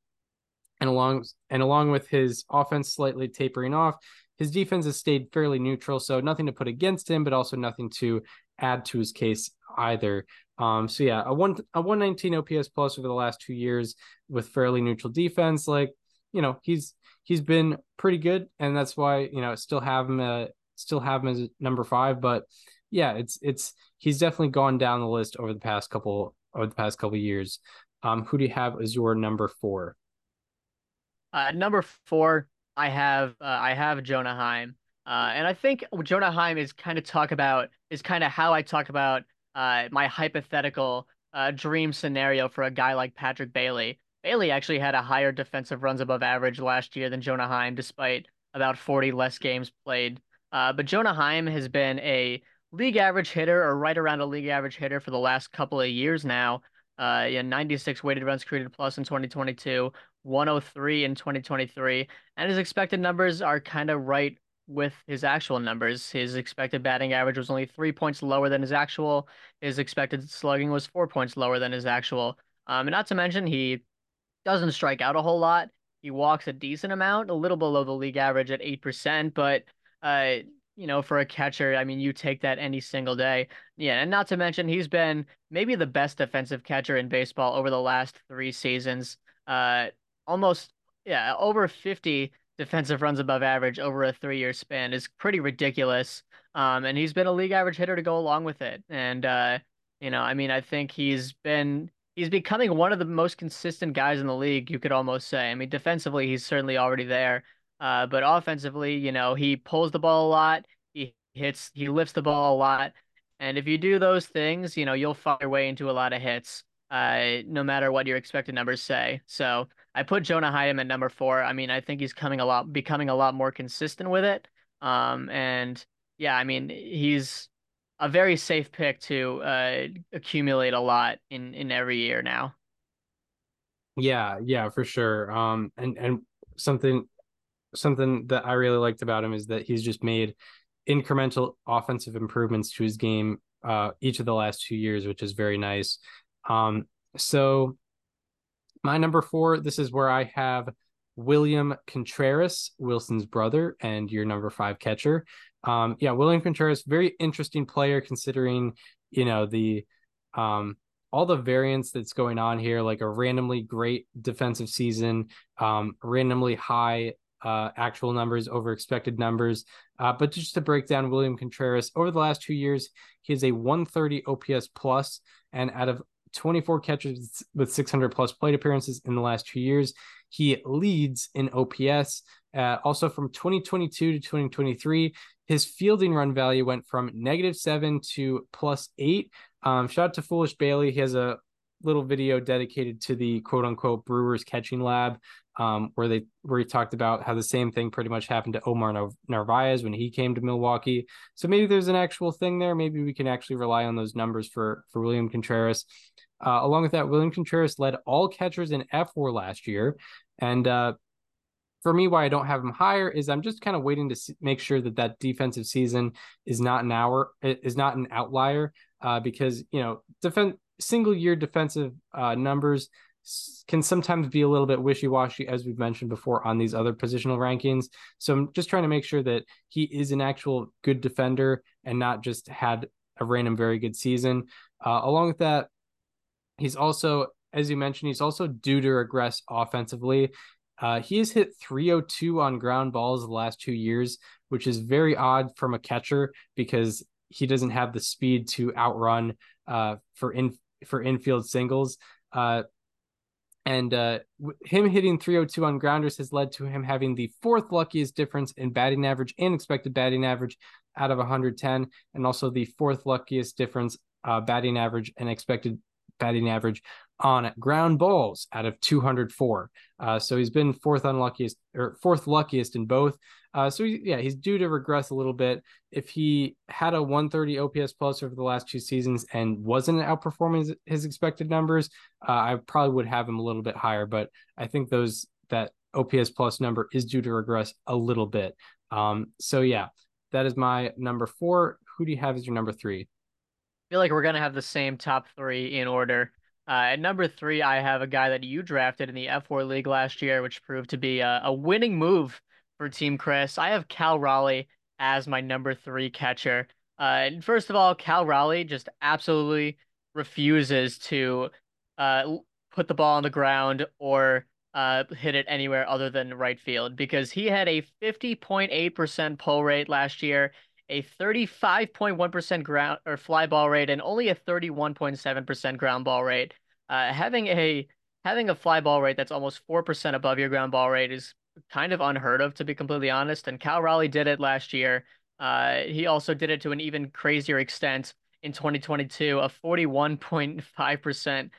and along and along with his offense slightly tapering off, his defense has stayed fairly neutral, so nothing to put against him, but also nothing to add to his case either. Um, so yeah, a one a one nineteen O P S plus over the last two years with fairly neutral defense. Like, you know, he's he's been pretty good, and that's why, you know, still have him uh, still have him as number five. But yeah, it's it's he's definitely gone down the list over the past couple over the past couple years. Um, who do you have as your number four? Uh, number four, I have uh, I have Jonah Heim, uh, and I think Jonah Heim is kind of talk about is kind of how I talk about uh, my hypothetical uh, dream scenario for a guy like Patrick Bailey. Bailey actually had a higher defensive runs above average last year than Jonah Heim, despite about forty less games played. Uh, but Jonah Heim has been a league average hitter, or right around a league average hitter, for the last couple of years now. Uh, yeah, ninety-six weighted runs created plus in twenty twenty-two, one oh three in twenty twenty-three, and his expected numbers are kind of right with his actual numbers. His expected batting average was only three points lower than his actual. His expected slugging was four points lower than his actual. Um, and not to mention, he doesn't strike out a whole lot. He walks a decent amount, a little below the league average at eight percent, but, uh, you know, for a catcher, I mean, you take that any single day. Yeah, and not to mention, he's been maybe the best defensive catcher in baseball over the last three seasons. Uh, almost, yeah, over fifty defensive runs above average over a three-year span is pretty ridiculous. Um, and he's been a league average hitter to go along with it. And, uh, you know, I mean, I think he's been... He's becoming one of the most consistent guys in the league, you could almost say. I mean, defensively, he's certainly already there. Uh, but offensively, you know, he pulls the ball a lot. He hits, he lifts the ball a lot. And if you do those things, you know, you'll find your way into a lot of hits, uh, no matter what your expected numbers say. So I put Jonah Heim at number four. I mean, I think he's coming a lot, becoming a lot more consistent with it. Um, and yeah, I mean, he's a very safe pick to uh, accumulate a lot in, in every year now. Yeah, yeah, for sure. Um, and, and something, something that I really liked about him is that he's just made incremental offensive improvements to his game uh, each of the last two years, which is very nice. Um, so my number four, this is where I have William Contreras, Wilson's brother, and your number five catcher. Um, yeah, William Contreras, very interesting player considering, you know, the um, all the variance that's going on here, like a randomly great defensive season, um, randomly high uh, actual numbers over expected numbers. Uh, but just to break down William Contreras, over the last two years, he has a one thirty O P S plus, and out of twenty-four catches with six hundred plus plate appearances in the last two years, he leads in O P S. Uh, also from twenty twenty-two to twenty twenty-three, his fielding run value went from negative seven to plus eight. Um, shout out to Foolish Bailey. He has a little video dedicated to the quote unquote Brewers catching lab, um, where they where he talked about how the same thing pretty much happened to Omar Narvaez when he came to Milwaukee. So maybe there's an actual thing there. Maybe we can actually rely on those numbers for, for William Contreras. Uh, along with that, William Contreras led all catchers in F four last year. And uh, for me, why I don't have him higher is I'm just kind of waiting to make sure that that defensive season is not an hour, is not an outlier, uh, because, you know, defense single year defensive uh, numbers can sometimes be a little bit wishy-washy, as we've mentioned before on these other positional rankings. So I'm just trying to make sure that he is an actual good defender and not just had a random very good season. Uh, along with that, he's also, as you mentioned, he's also due to regress offensively. Uh, he has hit three oh two on ground balls the last two years, which is very odd from a catcher because he doesn't have the speed to outrun uh, for in for infield singles. Uh, and uh, him hitting three oh two on grounders has led to him having the fourth luckiest difference in batting average and expected batting average out of one hundred ten, and also the fourth luckiest difference uh, batting average and expected batting average on ground balls out of two hundred four. Uh, so he's been fourth unluckiest or fourth luckiest in both. Uh, so he, yeah, he's due to regress a little bit. If he had a one thirty O P S plus over the last two seasons and wasn't outperforming his, his expected numbers, uh, I probably would have him a little bit higher, but I think those, that O P S plus number is due to regress a little bit. Um, so yeah, that is my number four. Who do you have as your number three? feel like we're going to have the same top three in order. Uh, at number three, I have a guy that you drafted in the F four league last year, which proved to be a, a winning move for Team Chris. I have Cal Raleigh as my number three catcher. Uh, and first of all, Cal Raleigh just absolutely refuses to uh, put the ball on the ground or uh, hit it anywhere other than right field, because he had a fifty point eight percent pull rate last year, a thirty-five point one percent ground or fly ball rate, and only a thirty-one point seven percent ground ball rate. Uh, having a having a fly ball rate that's almost four percent above your ground ball rate is kind of unheard of, to be completely honest. And Cal Raleigh did it last year. Uh, he also did it to an even crazier extent in twenty twenty-two, a forty-one point five percent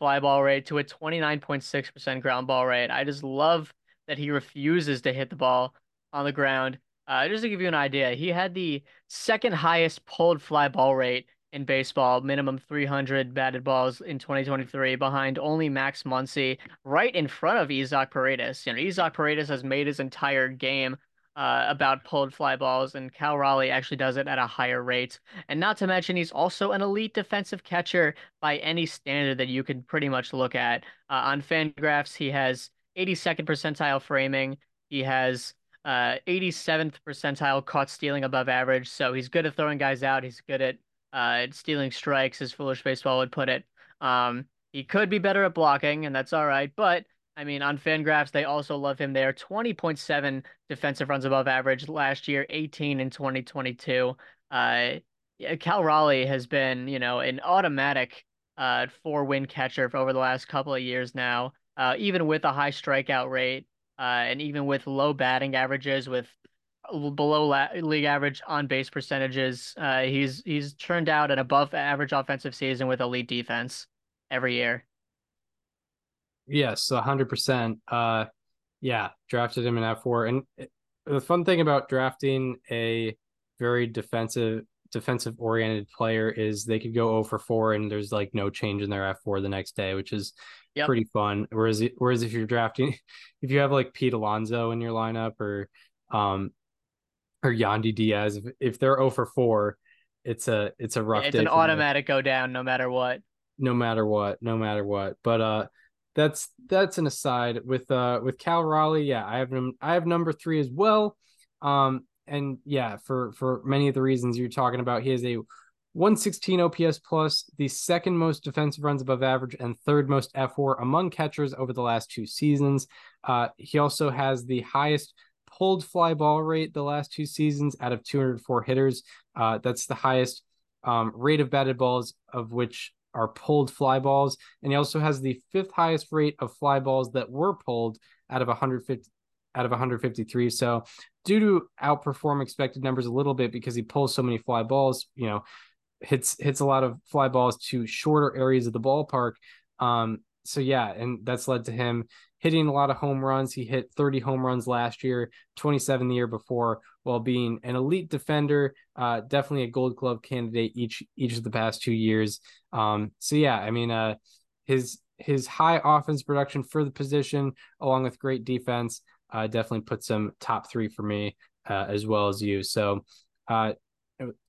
fly ball rate to a twenty-nine point six percent ground ball rate. I just love that he refuses to hit the ball on the ground. Uh, just to give you an idea, he had the second highest pulled fly ball rate in baseball, minimum three hundred batted balls in twenty twenty-three, behind only Max Muncy, right in front of Isaac Paredes. You know, Isaac Paredes has made his entire game uh, about pulled fly balls, and Cal Raleigh actually does it at a higher rate. And not to mention, he's also an elite defensive catcher by any standard that you can pretty much look at. Uh, on FanGraphs, he has eighty-second percentile framing. He has Uh, eighty-seventh percentile caught stealing above average. So he's good at throwing guys out. He's good at uh, stealing strikes, as Foolish Baseball would put it. Um, he could be better at blocking, and that's all right. But, I mean, on FanGraphs, they also love him there. twenty point seven defensive runs above average last year, eighteen in twenty twenty-two. Uh, Cal Raleigh has been, you know, an automatic uh, four-win catcher for over the last couple of years now, uh, even with a high strikeout rate. Uh, and even with low batting averages, with below la- league average on base percentages, uh, he's he's churned out an above average offensive season with elite defense every year. Yes, a hundred percent. Uh, yeah, drafted him in F four, and it, the fun thing about drafting a very defensive defensive oriented player is they could go oh for four, and there's like no change in their F four the next day, which is. Yep. Pretty fun. Whereas, whereas if you're drafting, if you have like Pete Alonso in your lineup or, um, or Yainer Díaz, if, if they're oh for four, it's a, it's a rough yeah, it's day. It's an automatic go down, no matter what, no matter what, no matter what. But, uh, that's, that's an aside with, uh, with Cal Raleigh. Yeah. I have, I have number three as well. Um, and yeah, for, for many of the reasons you're talking about, he is a one sixteen O P S plus, the second most defensive runs above average and third most F four among catchers over the last two seasons. Uh, he also has the highest pulled fly ball rate the last two seasons out of two hundred four hitters. Uh, that's the highest um, rate of batted balls of which are pulled fly balls. And he also has the fifth highest rate of fly balls that were pulled out of one hundred fifty. Out of one hundred fifty-three. So due to outperform expected numbers a little bit because he pulls so many fly balls, you know, hits hits a lot of fly balls to shorter areas of the ballpark. Um, so, yeah, and that's led to him hitting a lot of home runs. He hit thirty home runs last year, twenty-seven the year before, while being an elite defender, uh, definitely a Gold Glove candidate each each of the past two years. Um, so, yeah, I mean, uh, his his high offense production for the position, along with great defense, uh, definitely puts him top three for me, uh, as well as you. So, uh,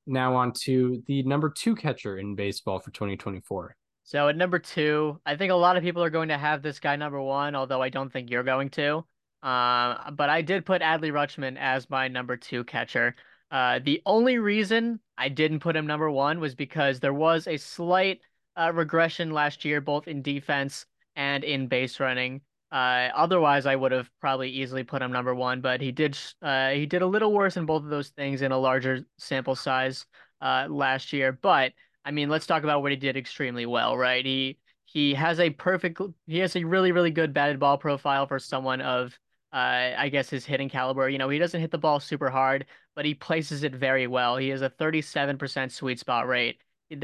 now on to the number two catcher in baseball for twenty twenty-four. So at number two, I think a lot of people are going to have this guy number one, although I don't think you're going to. Uh, but I did put Adley Rutschman as my number two catcher. Uh, the only reason I didn't put him number one was because there was a slight uh, regression last year, both in defense and in base running. Uh, otherwise, I would have probably easily put him number one, but he did uh, he did a little worse in both of those things in a larger sample size uh, last year. But I mean, let's talk about what he did extremely well, right? He he has a perfect he has a really really good batted ball profile for someone of uh, I guess his hitting caliber. You know, he doesn't hit the ball super hard, but he places it very well. He has a thirty-seven percent sweet spot rate.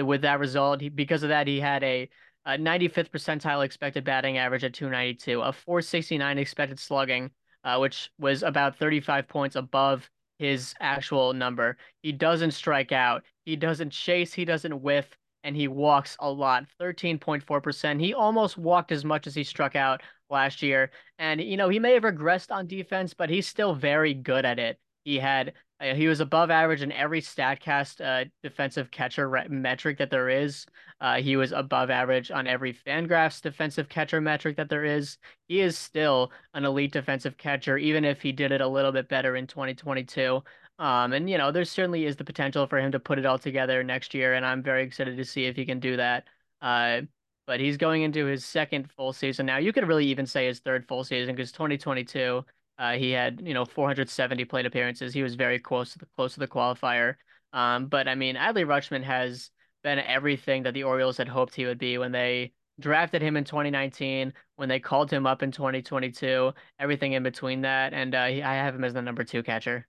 With that result, he, because of that, he had a Uh, ninety-fifth percentile expected batting average at two ninety-two, a four sixty-nine expected slugging, uh, which was about thirty-five points above his actual number. He doesn't strike out. He doesn't chase. He doesn't whiff. And he walks a lot, thirteen point four percent. He almost walked as much as he struck out last year. And, you know, he may have regressed on defense, but he's still very good at it. He had Uh, he was above average in every Statcast uh, defensive catcher re- metric that there is. Uh, he was above average on every FanGraphs defensive catcher metric that there is. He is still an elite defensive catcher, even if he did it a little bit better in twenty twenty-two. Um, and, you know, there certainly is the potential for him to put it all together next year, and I'm very excited to see if he can do that. Uh, but he's going into his second full season now. You could really even say his third full season, because twenty twenty-two... Uh, he had, you know, four hundred seventy plate appearances. He was very close to the close to the qualifier. Um, but I mean, Adley Rutschman has been everything that the Orioles had hoped he would be when they drafted him in twenty nineteen, when they called him up in twenty twenty-two, everything in between that. And uh, he, I have him as the number two catcher.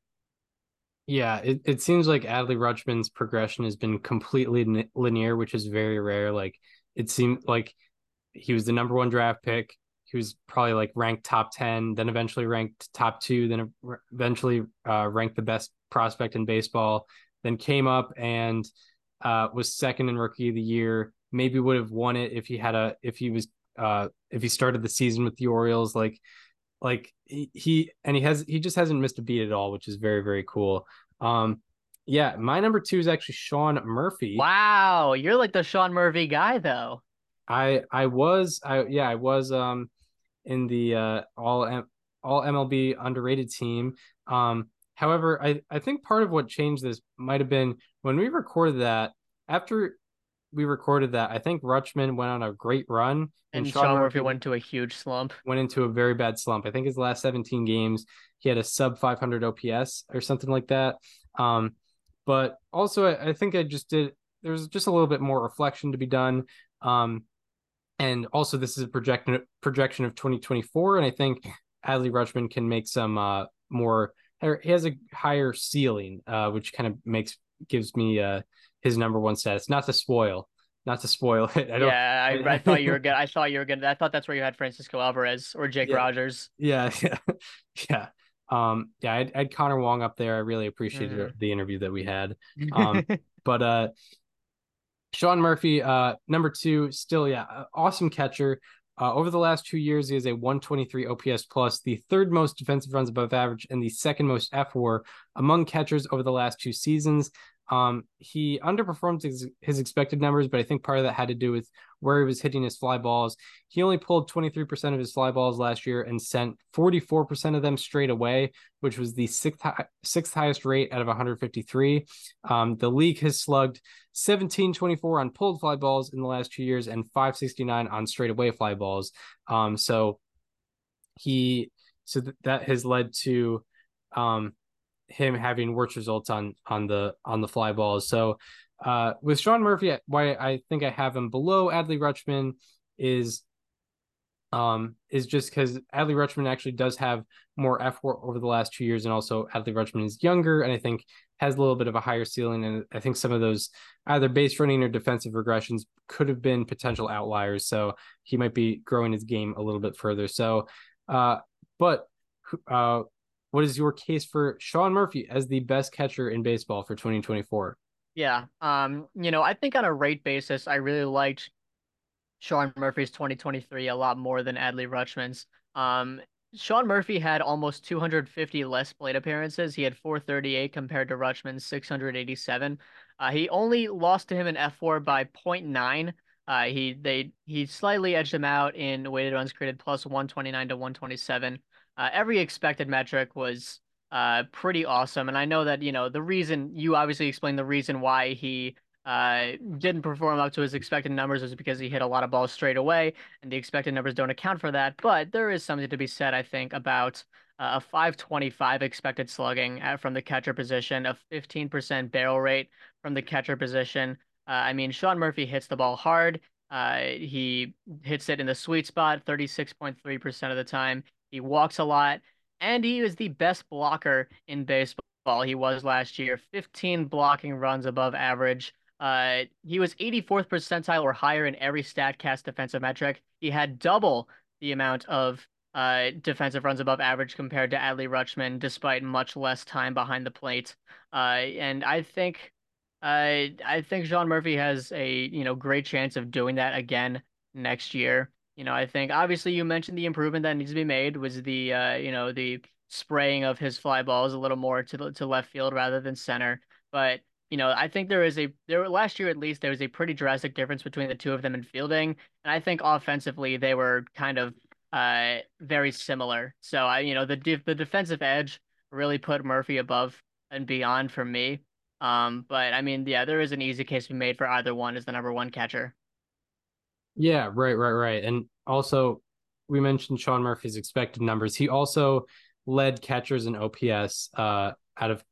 Yeah, it, it seems like Adley Rutschman's progression has been completely linear, which is very rare. Like, it seemed like he was the number one draft pick. He was probably like ranked top ten, then eventually ranked top two, then eventually uh, ranked the best prospect in baseball, then came up and uh, was second in rookie of the year. Maybe would have won it if he had a, if he was, uh, if he started the season with the Orioles, like, like he, and he has, he just hasn't missed a beat at all, which is very, very cool. Um, yeah. My number two is actually Sean Murphy. Wow. You're like the Sean Murphy guy though. I, I was, I, yeah, I was, um, in the uh, all M- all M L B underrated team. Um, however, I, I think part of what changed this might have been when we recorded that, after we recorded that, I think Rutschman went on a great run. And, and Sean, Sean Murphy went to a huge slump. Went into a very bad slump. I think his last seventeen games, he had a sub five hundred O P S or something like that. Um, but also, I, I think I just did, there was just a little bit more reflection to be done. Um, And also, this is a projection projection of twenty twenty-four, and I think Adley Rutschman can make some uh, more. He has a higher ceiling, uh, which kind of makes gives me uh, his number one status. Not to spoil, not to spoil it. I don't, yeah, I, I thought you were good. I thought you were good. I thought that's where you had Francisco Alvarez or Jake yeah. Rogers. Yeah, yeah, yeah. Um, yeah, I had, I had Connor Wong up there. I really appreciated mm-hmm. the interview that we had. Um, but. Uh, Sean Murphy, uh, number two, still, yeah, awesome catcher. Uh, over the last two years, he has a one twenty-three O P S plus, the third most defensive runs above average, and the second most F W A R among catchers over the last two seasons. Um, he underperformed his, his expected numbers, but I think part of that had to do with where he was hitting his fly balls. He only pulled twenty-three percent of his fly balls last year and sent forty-four percent of them straight away, which was the sixth high, sixth highest rate out of one hundred fifty-three. Um, the league has slugged seventeen twenty-four on pulled fly balls in the last two years and five sixty-nine on straightaway fly balls. Um, so he, so th- that has led to, um, him having worse results on on the on the fly balls. So uh with Sean Murphy, why I think I have him below Adley Rutschman is um is just because Adley Rutschman actually does have more F W A R over the last two years, and also Adley Rutschman is younger and I think has a little bit of a higher ceiling, and I think some of those either base running or defensive regressions could have been potential outliers, so he might be growing his game a little bit further. So uh but uh what is your case for Sean Murphy as the best catcher in baseball for twenty twenty-four? Yeah. Um, you know, I think on a rate basis, I really liked Sean Murphy's twenty twenty-three a lot more than Adley Rutschman's. Um, Sean Murphy had almost two hundred fifty less plate appearances. He had four thirty-eight compared to Rutschman's six eighty-seven. Uh, he only lost to him in F W A R by zero point nine. Uh, he, they, he slightly edged him out in weighted runs created plus one twenty-nine to one twenty-seven. Uh, every expected metric was uh, pretty awesome. And I know that, you know, the reason you obviously explained the reason why he uh, didn't perform up to his expected numbers was because he hit a lot of balls straight away, and the expected numbers don't account for that. But there is something to be said, I think, about uh, a five twenty-five expected slugging from the catcher position, a fifteen percent barrel rate from the catcher position. Uh, I mean, Sean Murphy hits the ball hard. Uh, he hits it in the sweet spot thirty-six point three percent of the time. He walks a lot, and he is the best blocker in baseball. He was last year, fifteen blocking runs above average. Uh, he was eighty-fourth percentile or higher in every Statcast defensive metric. He had double the amount of uh, defensive runs above average compared to Adley Rutschman, despite much less time behind the plate. Uh, and I think, uh, I think Sean Murphy has a you know great chance of doing that again next year. You know, I think obviously you mentioned the improvement that needs to be made was the, uh, you know, the spraying of his fly balls a little more to to left field rather than center. But, you know, I think there is a there last year, at least, there was a pretty drastic difference between the two of them in fielding. And I think offensively, they were kind of uh, very similar. So, I, you know, the de- the defensive edge really put Murphy above and beyond for me. Um, but I mean, yeah, there is an easy case to be made for either one as the number one catcher. Yeah, right, right, right. And also, we mentioned Sean Murphy's expected numbers. He also led catchers in O P S uh, out of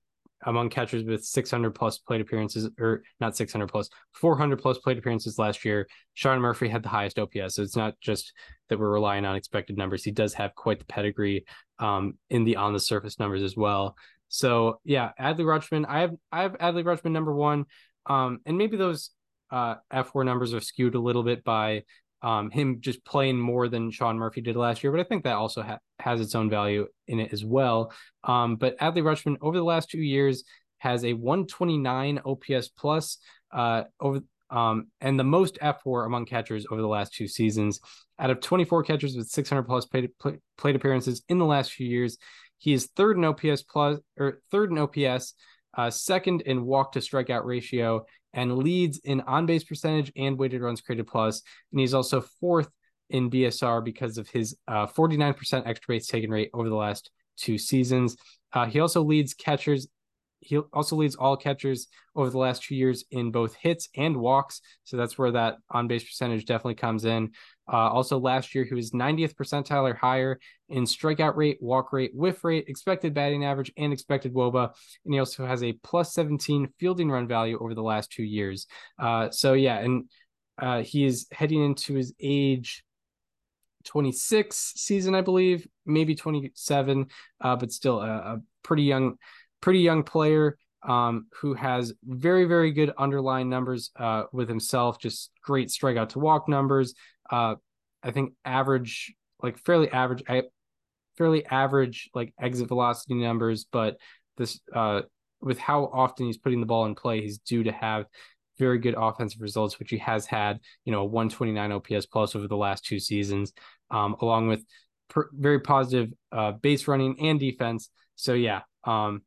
among catchers with six hundred plus plate appearances, or not six hundred plus, four hundred plus plate appearances last year. Sean Murphy had the highest O P S. So it's not just that we're relying on expected numbers. He does have quite the pedigree um, in the on the surface numbers as well. So yeah, Adley Rutschman, I have I have Adley Rutschman number one, um, and maybe those uh, F four numbers are skewed a little bit by um, him just playing more than Sean Murphy did last year, but I think that also ha- has its own value in it as well. Um, but Adley Rutschman over the last two years has a one twenty-nine O P S plus uh, over um, and the most F four among catchers over the last two seasons. Out of twenty-four catchers with six hundred plus plate, plate appearances in the last few years, he is third in O P S plus, or third in O P S, uh, second in walk to strikeout ratio, and leads in on base percentage and weighted runs created plus. And he's also fourth in B S R because of his uh, forty-nine percent extra base taken rate over the last two seasons. Uh, he also leads catchers. He also leads all catchers over the last two years in both hits and walks. So that's where that on base percentage definitely comes in. Uh, also last year, he was ninetieth percentile or higher in strikeout rate, walk rate, whiff rate, expected batting average, and expected W O B A. And he also has a plus seventeen fielding run value over the last two years. Uh, so yeah, and uh, he is heading into his age twenty-six season, I believe, maybe twenty-seven, uh, but still a, a pretty young, pretty young player. Um, who has very, very good underlying numbers uh, with himself, just great strikeout to walk numbers. Uh, I think average, like fairly average, I, fairly average, like exit velocity numbers, but this uh, with how often he's putting the ball in play, he's due to have very good offensive results, which he has had, you know, a one twenty-nine O P S plus over the last two seasons, um, along with per, very positive uh, base running and defense. So yeah, um,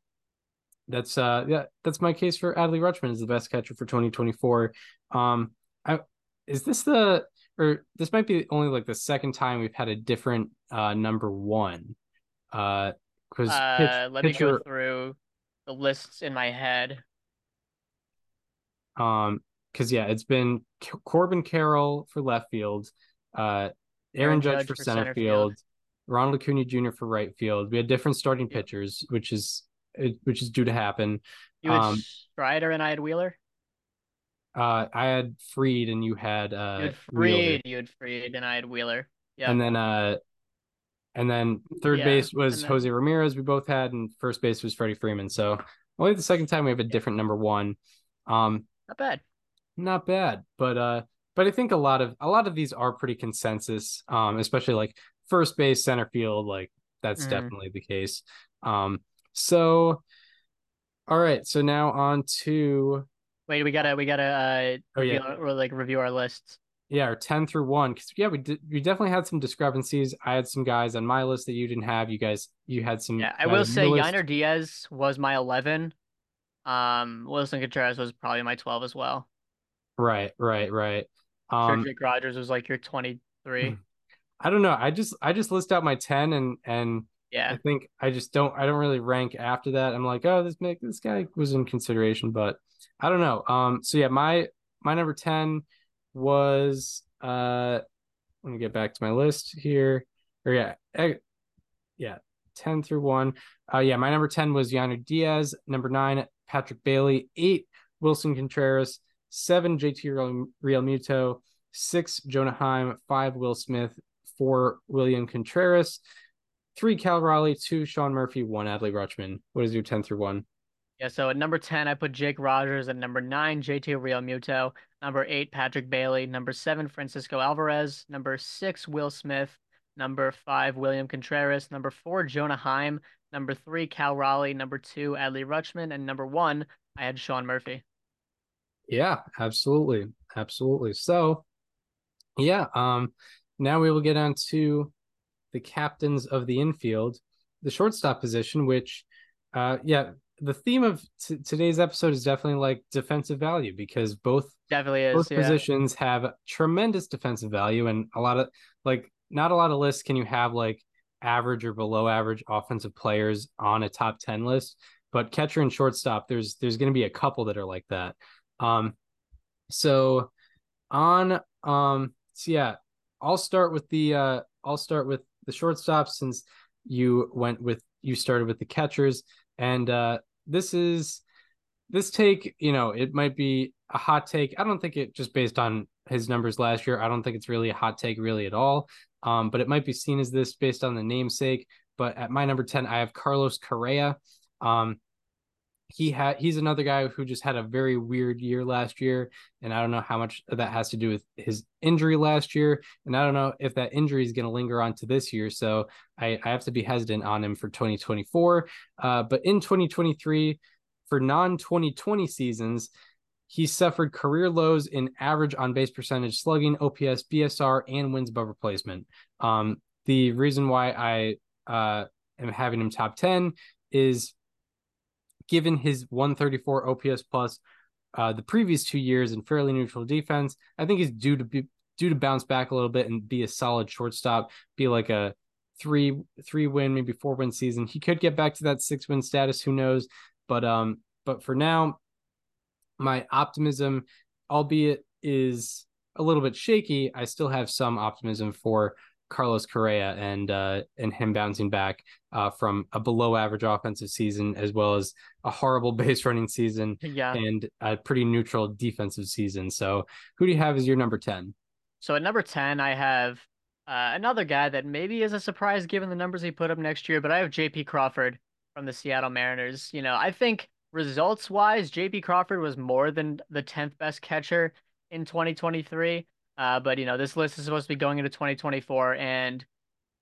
That's uh yeah that's my case for Adley Rutschman as the best catcher for twenty twenty-four. Um, I, is this the or this might be only like the second time we've had a different uh number one. Uh, because uh, let pitcher, me go through the lists in my head. Um, because yeah, it's been Corbin Carroll for left field, uh, Aaron, Aaron Judge, Judge for, for center, center field, field, Ronald Acuna Junior for right field. We had different starting yeah. pitchers, which is. It, which is due to happen. You had um, Strider and I had Wheeler. Uh, I had Freed and you had uh. You had Freed, Wheeler. you had Freed, and I had Wheeler. Yeah. And then uh, and then third yeah. base was then... Jose Ramirez. We both had, and first base was Freddie Freeman. So only the second time we have a different number one. Um, not bad. Not bad, but uh, but I think a lot of a lot of these are pretty consensus. Um, especially like first base, center field, like that's mm-hmm. definitely the case. Um. So, all right. So now on to wait. We gotta we gotta uh, oh, yeah. review, or like review our lists. Yeah, or ten through one because yeah, we did, we definitely had some discrepancies. I had some guys on my list that you didn't have. You guys, you had some. Yeah, I will say Yainer Díaz was my eleven. Um, Wilson Contreras was probably my twelve as well. Right, right, right. Um, Jake Rogers was like your twenty-three. I don't know. I just I just list out my ten and and. Yeah, I think I just don't. I don't really rank after that. I'm like, oh, this make this guy was in consideration, but I don't know. Um, so yeah, my my number ten was uh, let me get back to my list here. Or yeah, I, yeah, ten through one. Uh, yeah, my number ten was Yainer Díaz. Number nine, Patrick Bailey. Eight, Wilson Contreras. Seven, J T Realmuto. Six, Jonah Heim. Five, Will Smith. Four, William Contreras. Three, Cal Raleigh. Two, Sean Murphy. One, Adley Rutschman. What is your ten through one? Yeah, so at number ten, I put Jake Rogers. At number nine, J T Realmuto. Number eight, Patrick Bailey. Number seven, Francisco Alvarez. Number six, Will Smith. Number five, William Contreras. Number four, Jonah Heim. Number three, Cal Raleigh. Number two, Adley Rutschman. And number one, I had Sean Murphy. Yeah, absolutely. Absolutely. So, yeah, um, now we will get on to the captains of the infield. the shortstop position, which, uh, yeah, the theme of t- today's episode is definitely like defensive value, because both definitely is, both yeah. positions have tremendous defensive value, and a lot of like not a lot of lists can you have like average or below average offensive players on a top ten list, but catcher and shortstop, there's there's going to be a couple that are like that. Um, so on um, so yeah, I'll start with the uh, I'll start with the shortstop since you went with you started with the catchers. And uh, this is this take, you know, it might be a hot take. I don't think it just based on his numbers last year. I don't think it's really a hot take really at all. Um, but it might be seen as this based on the namesake. But at my number ten, I have Carlos Correa. Um, he had he's another guy who just had a very weird year last year. And I don't know how much that has to do with his injury last year. And I don't know if that injury is going to linger on to this year. So I, I have to be hesitant on him for twenty twenty-four. Uh, but in twenty twenty-three, for non twenty twenty seasons, he suffered career lows in average on-base percentage, slugging, O P S, B S R, and wins above replacement. Um, the reason why I uh, am having him top ten is given his one thirty-four O P S plus uh, the previous two years in fairly neutral defense, I think he's due to be due to bounce back a little bit and be a solid shortstop, be like a three three win, maybe four win season. He could get back to that six win status, who knows? But um, but for now, my optimism, albeit is a little bit shaky, I still have some optimism for Carlos Correa and uh, and him bouncing back uh, from a below average offensive season, as well as a horrible base running season yeah. and a pretty neutral defensive season. So who do you have as your number ten? So at number ten, I have uh, another guy that maybe is a surprise given the numbers he put up next year, but I have J P Crawford from the Seattle Mariners. You know, I think results wise, J P Crawford was more than the tenth best catcher in twenty twenty-three. Uh, but, you know, this list is supposed to be going into twenty twenty-four, and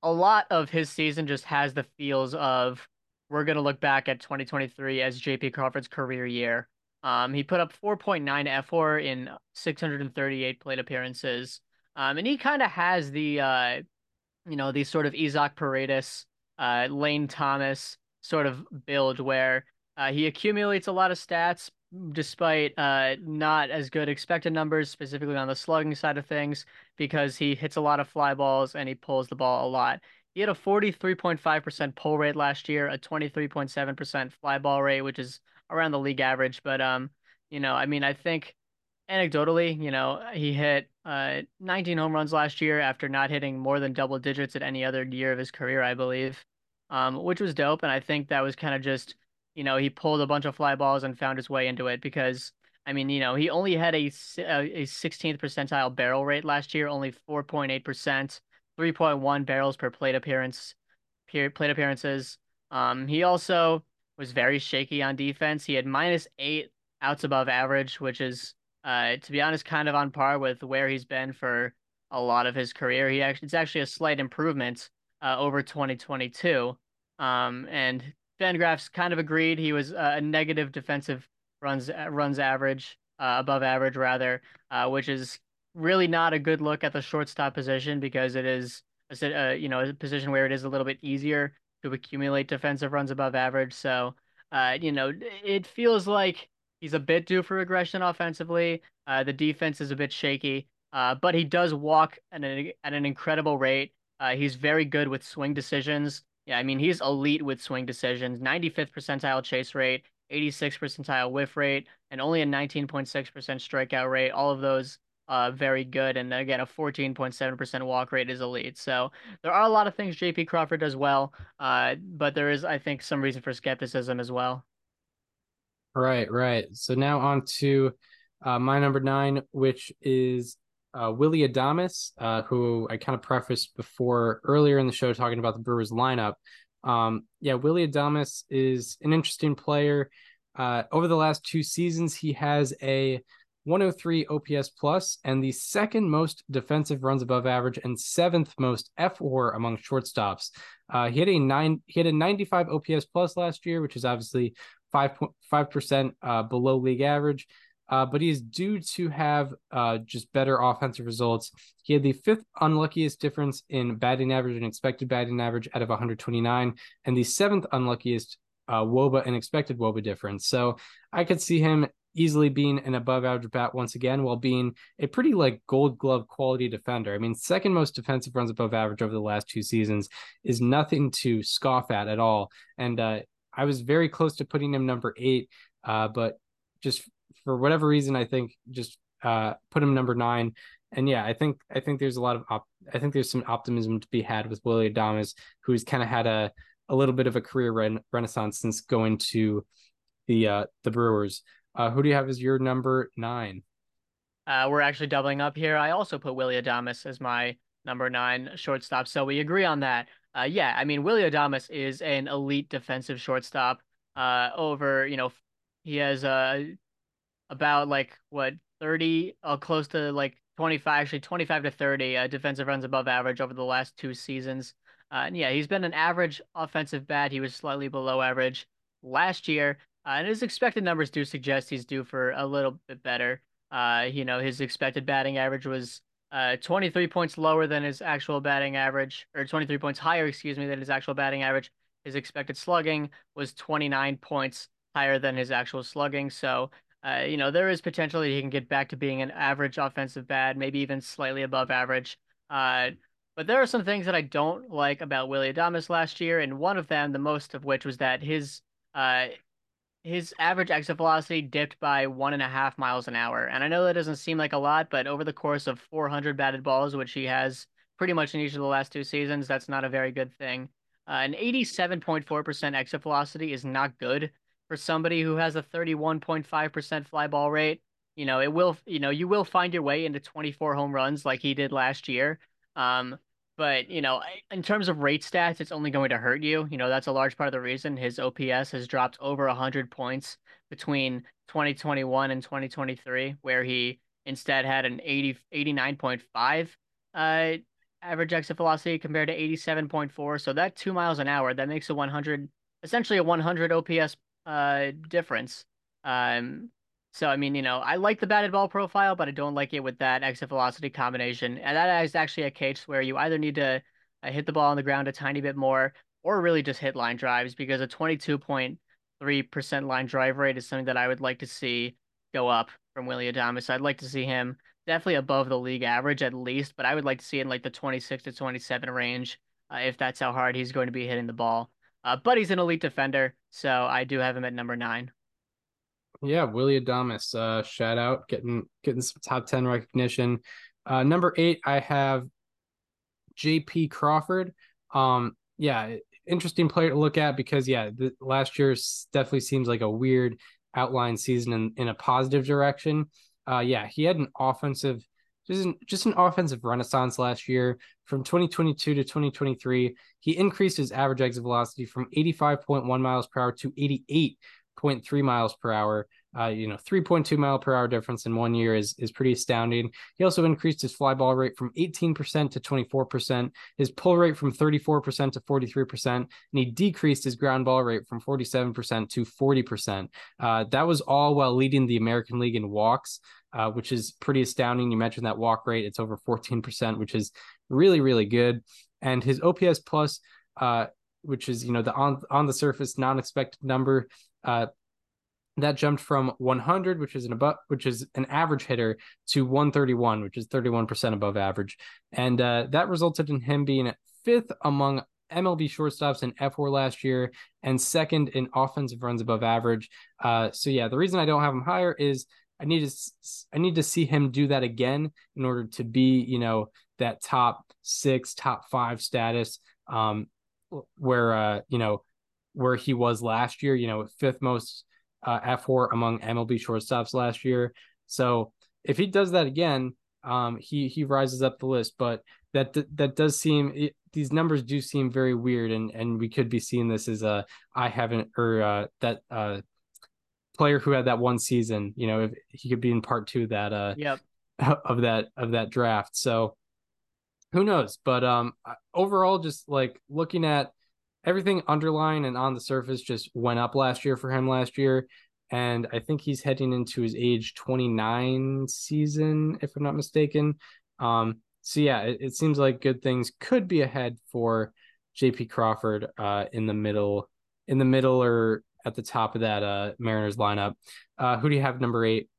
a lot of his season just has the feels of we're going to look back at twenty twenty-three as J P Crawford's career year. Um, he put up four point nine F W A R in six hundred thirty-eight plate appearances. Um, and he kind of has the, uh, you know, the sort of Isaac Paredes, uh, Lane Thomas sort of build where uh, he accumulates a lot of stats, despite uh not as good expected numbers, specifically on the slugging side of things, because he hits a lot of fly balls and he pulls the ball a lot. He had a forty-three point five percent pull rate last year, a twenty-three point seven percent fly ball rate, which is around the league average. But, um, you know, I mean, I think anecdotally, you know, he hit uh nineteen home runs last year after not hitting more than double digits at any other year of his career, I believe, um, which was dope. And I think that was kind of just, you know, he pulled a bunch of fly balls and found his way into it because, I mean, you know, he only had a, a sixteenth percentile barrel rate last year, only four point eight percent, three point one barrels per plate appearance, per, plate appearances. Um, he also was very shaky on defense. He had minus eight outs above average, which is, uh, to be honest, kind of on par with where he's been for a lot of his career. He actually, it's actually a slight improvement uh, over twenty twenty-two. Um, and FanGraphs kind of agreed he was a negative defensive runs runs average, uh, above average rather, uh, which is really not a good look at the shortstop position because it is a, uh, you know, a position where it is a little bit easier to accumulate defensive runs above average. So, uh, you know, it feels like he's a bit due for regression offensively. Uh, the defense is a bit shaky, uh, but he does walk at an, at an incredible rate. Uh, he's very good with swing decisions. Yeah, I mean, he's elite with swing decisions, ninety-fifth percentile chase rate, eighty-sixth percentile whiff rate, and only a nineteen point six percent strikeout rate. All of those uh, very good. And again, a fourteen point seven percent walk rate is elite. So there are a lot of things J P Crawford does well, uh, but there is, I think, some reason for skepticism as well. Right, right. So now on to uh, my number nine, which is Uh, Willie Adames, uh, who I kind of prefaced before earlier in the show talking about the Brewers lineup. Um, yeah, Willie Adames is an interesting player. Uh, over the last two seasons, he has a one oh three O P S plus and the second most defensive runs above average and seventh most F W A R among shortstops. Uh, he had a nine, he had a ninety-five O P S plus last year, which is obviously five point five percent uh, below league average. uh, but he is due to have uh, just better offensive results. He had the fifth unluckiest difference in batting average and expected batting average out of one twenty-nine, and the seventh unluckiest uh, W O B A and expected W O B A difference. So I could see him easily being an above average bat once again, while being a pretty like gold glove quality defender. I mean, second most defensive runs above average over the last two seasons is nothing to scoff at at all. And uh, I was very close to putting him number eight, uh, but just for whatever reason, I think just uh, put him number nine. And yeah, I think, I think there's a lot of, op- I think there's some optimism to be had with Willie Adames, who's kind of had a, a little bit of a career re- renaissance since going to the, uh, the Brewers. Uh, who do you have as your number nine? Uh, we're actually doubling up here. I also put Willie Adames as my number nine shortstop, so we agree on that. Uh, yeah, I mean, Willie Adames is an elite defensive shortstop. Uh, over, you know, he has uh, about like, what, thirty, uh, close to like twenty-five, actually twenty-five to thirty uh, defensive runs above average over the last two seasons. Uh, and yeah, he's been an average offensive bat. He was slightly below average last year. Uh, and his expected numbers do suggest he's due for a little bit better. Uh, you know, his expected batting average was uh, twenty-three points lower than his actual batting average, or twenty-three points higher, excuse me, than his actual batting average. His expected slugging was twenty-nine points higher than his actual slugging. So, uh, you know, there is potential that he can get back to being an average offensive bat, maybe even slightly above average. Uh, but there are some things that I don't like about Willie Adames last year, and one of them, the most of which, was that his... Uh, His average exit velocity dipped by one and a half miles an hour. And I know that doesn't seem like a lot, but over the course of four hundred batted balls, which he has pretty much in each of the last two seasons, that's not a very good thing. Uh, an eighty-seven point four percent exit velocity is not good for somebody who has a thirty-one point five percent fly ball rate. You know, it will, you know, you will find your way into twenty-four home runs like he did last year. Um, But, you know, in terms of rate stats, it's only going to hurt you. You know, that's a large part of the reason his O P S has dropped over one hundred points between twenty twenty-one and twenty twenty-three, where he instead had an eighty, eighty-nine point five uh, average exit velocity compared to eighty-seven point four. So that two miles an hour, that makes a one hundred, essentially a one hundred O P S uh, difference. Um, So, I mean, you know, I like the batted ball profile, but I don't like it with that exit velocity combination. And that is actually a case where you either need to uh, hit the ball on the ground a tiny bit more, or really just hit line drives, because a twenty-two point three percent line drive rate is something that I would like to see go up from Willie Adames. I'd like to see him definitely above the league average at least, but I would like to see it in like the twenty-six to twenty-seven range uh, if that's how hard he's going to be hitting the ball. Uh, but he's an elite defender, so I do have him at number nine. Yeah, Willie Adames, uh, shout out, getting getting some top ten recognition. Uh, number eight, I have J P Crawford. Um, yeah, interesting player to look at because, yeah, the, last year definitely seems like a weird outline season in, in a positive direction. Uh, yeah, he had an offensive, just an, just an offensive renaissance last year. From twenty twenty-two to twenty twenty-three, he increased his average exit velocity from eighty-five point one miles per hour to eighty-eight point three miles per hour. Uh, you know, three point two mile per hour difference in one year is is pretty astounding. He also increased his fly ball rate from eighteen percent to twenty-four percent, his pull rate from thirty-four percent to forty-three percent, and he decreased his ground ball rate from forty-seven percent to forty percent. Uh, that was all while leading the American League in walks, uh, which is pretty astounding. You mentioned that walk rate, it's over fourteen percent, which is really, really good. And his O P S plus, uh, which is, you know, the on, on the surface non-expected number, Uh, that jumped from one hundred, which is an above, which is an average hitter, to one thirty-one, which is thirty-one percent above average, and uh, that resulted in him being fifth among M L B shortstops in F four last year and second in offensive runs above average. Uh, so yeah, the reason I don't have him higher is I need to I need to see him do that again in order to be, you know, that top six, top five status, um, where uh, you know. where he was last year, you know, fifth most uh, F four among M L B shortstops last year. So if he does that again, um, he he rises up the list. But that that does seem it, these numbers do seem very weird, and and we could be seeing this as a I haven't or uh, that uh, player who had that one season. You know, if he could be in part two of that uh yep. of that of that draft. So who knows? But um, overall, just like looking at everything underlying and on the surface just went up last year for him last year. And I think he's heading into his age twenty-nine season, if I'm not mistaken. Um, so, yeah, it, it seems like good things could be ahead for J P Crawford uh, in the middle, in the middle or at the top of that uh, Mariners lineup. Uh, who do you have number eight?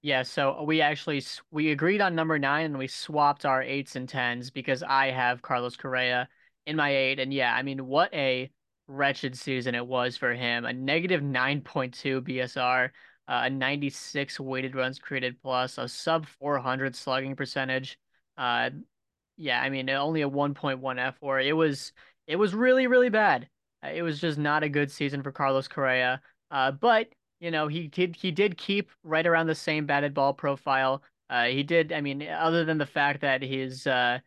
Yeah, so we actually we agreed on number nine, and we swapped our eights and tens because I have Carlos Correa in my eight. And, yeah, I mean, what a wretched season it was for him. A negative nine point two B S R, uh, a ninety-six weighted runs created plus, a sub four hundred slugging percentage. Uh, yeah, I mean, only a one point one F four. It was, it was really, really bad. It was just not a good season for Carlos Correa. Uh, but, you know, he did, he did keep right around the same batted ball profile. Uh, he did, I mean, other than the fact that his, uh,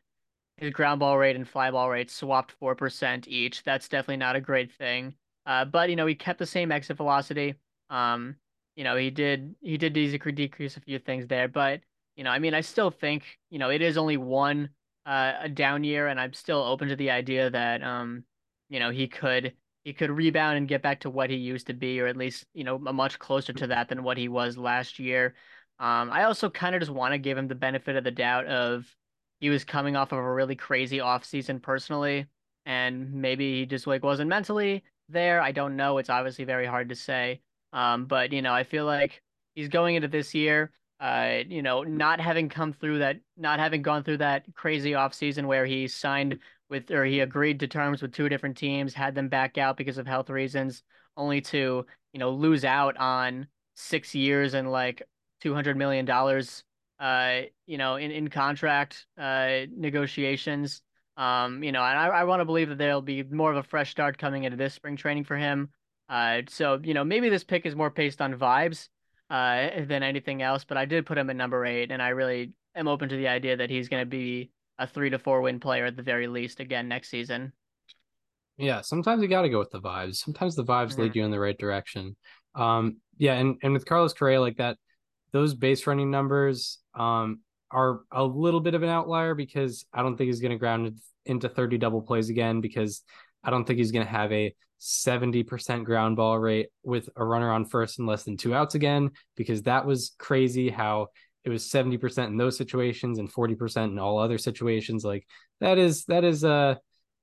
his ground ball rate and fly ball rate swapped four percent each. That's definitely not a great thing. Uh, but, you know, he kept the same exit velocity. Um, you know, he did, he did decrease a few things there, but, you know, I mean, I still think, you know, it is only one, uh, a down year, and I'm still open to the idea that, um, you know, he could, he could rebound and get back to what he used to be, or at least, you know, much closer to that than what he was last year. Um, I also kind of just want to give him the benefit of the doubt of, he was coming off of a really crazy offseason personally, and maybe he just like wasn't mentally there. I don't know. It's obviously very hard to say. Um, but, you know, I feel like he's going into this year, uh, you know, not having come through that, not having gone through that crazy offseason where he signed with, or he agreed to terms with two different teams, had them back out because of health reasons, only to, you know, lose out on six years and like two hundred million dollars Uh, you know, in, in contract uh, negotiations, um, you know, and I, I want to believe that there'll be more of a fresh start coming into this spring training for him. Uh, so, you know, maybe this pick is more based on vibes uh, than anything else, but I did put him at number eight, and I really am open to the idea that he's going to be a three to four win player at the very least again next season. Yeah, sometimes you got to go with the vibes. Sometimes the vibes mm-hmm. lead you in the right direction. Um, yeah, and, and with Carlos Correa like that, those base running numbers um, are a little bit of an outlier because I don't think he's going to ground into thirty double plays again, because I don't think he's going to have a seventy percent ground ball rate with a runner on first and less than two outs again, because that was crazy how it was seventy percent in those situations and forty percent in all other situations. Like that is, that is, uh,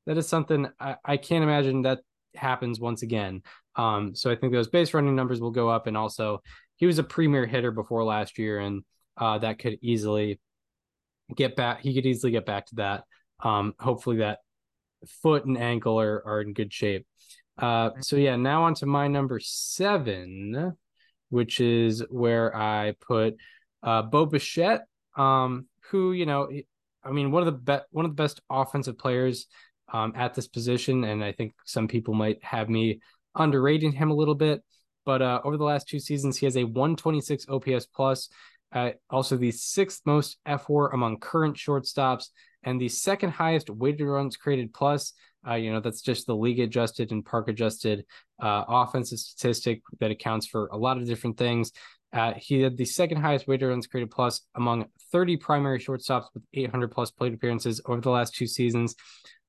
that is something I, I can't imagine that happens once again. Um, so I think those base running numbers will go up, and also he was a premier hitter before last year, and uh, that could easily get back. He could easily get back to that. Um, hopefully that foot and ankle are, are in good shape. Uh, so yeah, now on to my number seven, which is where I put uh, Bo Bichette, um, who, you know, I mean, one of the best, one of the best offensive players um, at this position. And I think some people might have me underrating him a little bit. But uh, over the last two seasons, he has a one twenty-six O P S plus, uh, also the sixth most F four among current shortstops, and the second highest weighted runs created plus. Uh, you know, that's just the league adjusted and park adjusted uh, offensive statistic that accounts for a lot of different things. Uh, he had the second highest weighted runs created plus among thirty primary shortstops with eight hundred plus plate appearances over the last two seasons.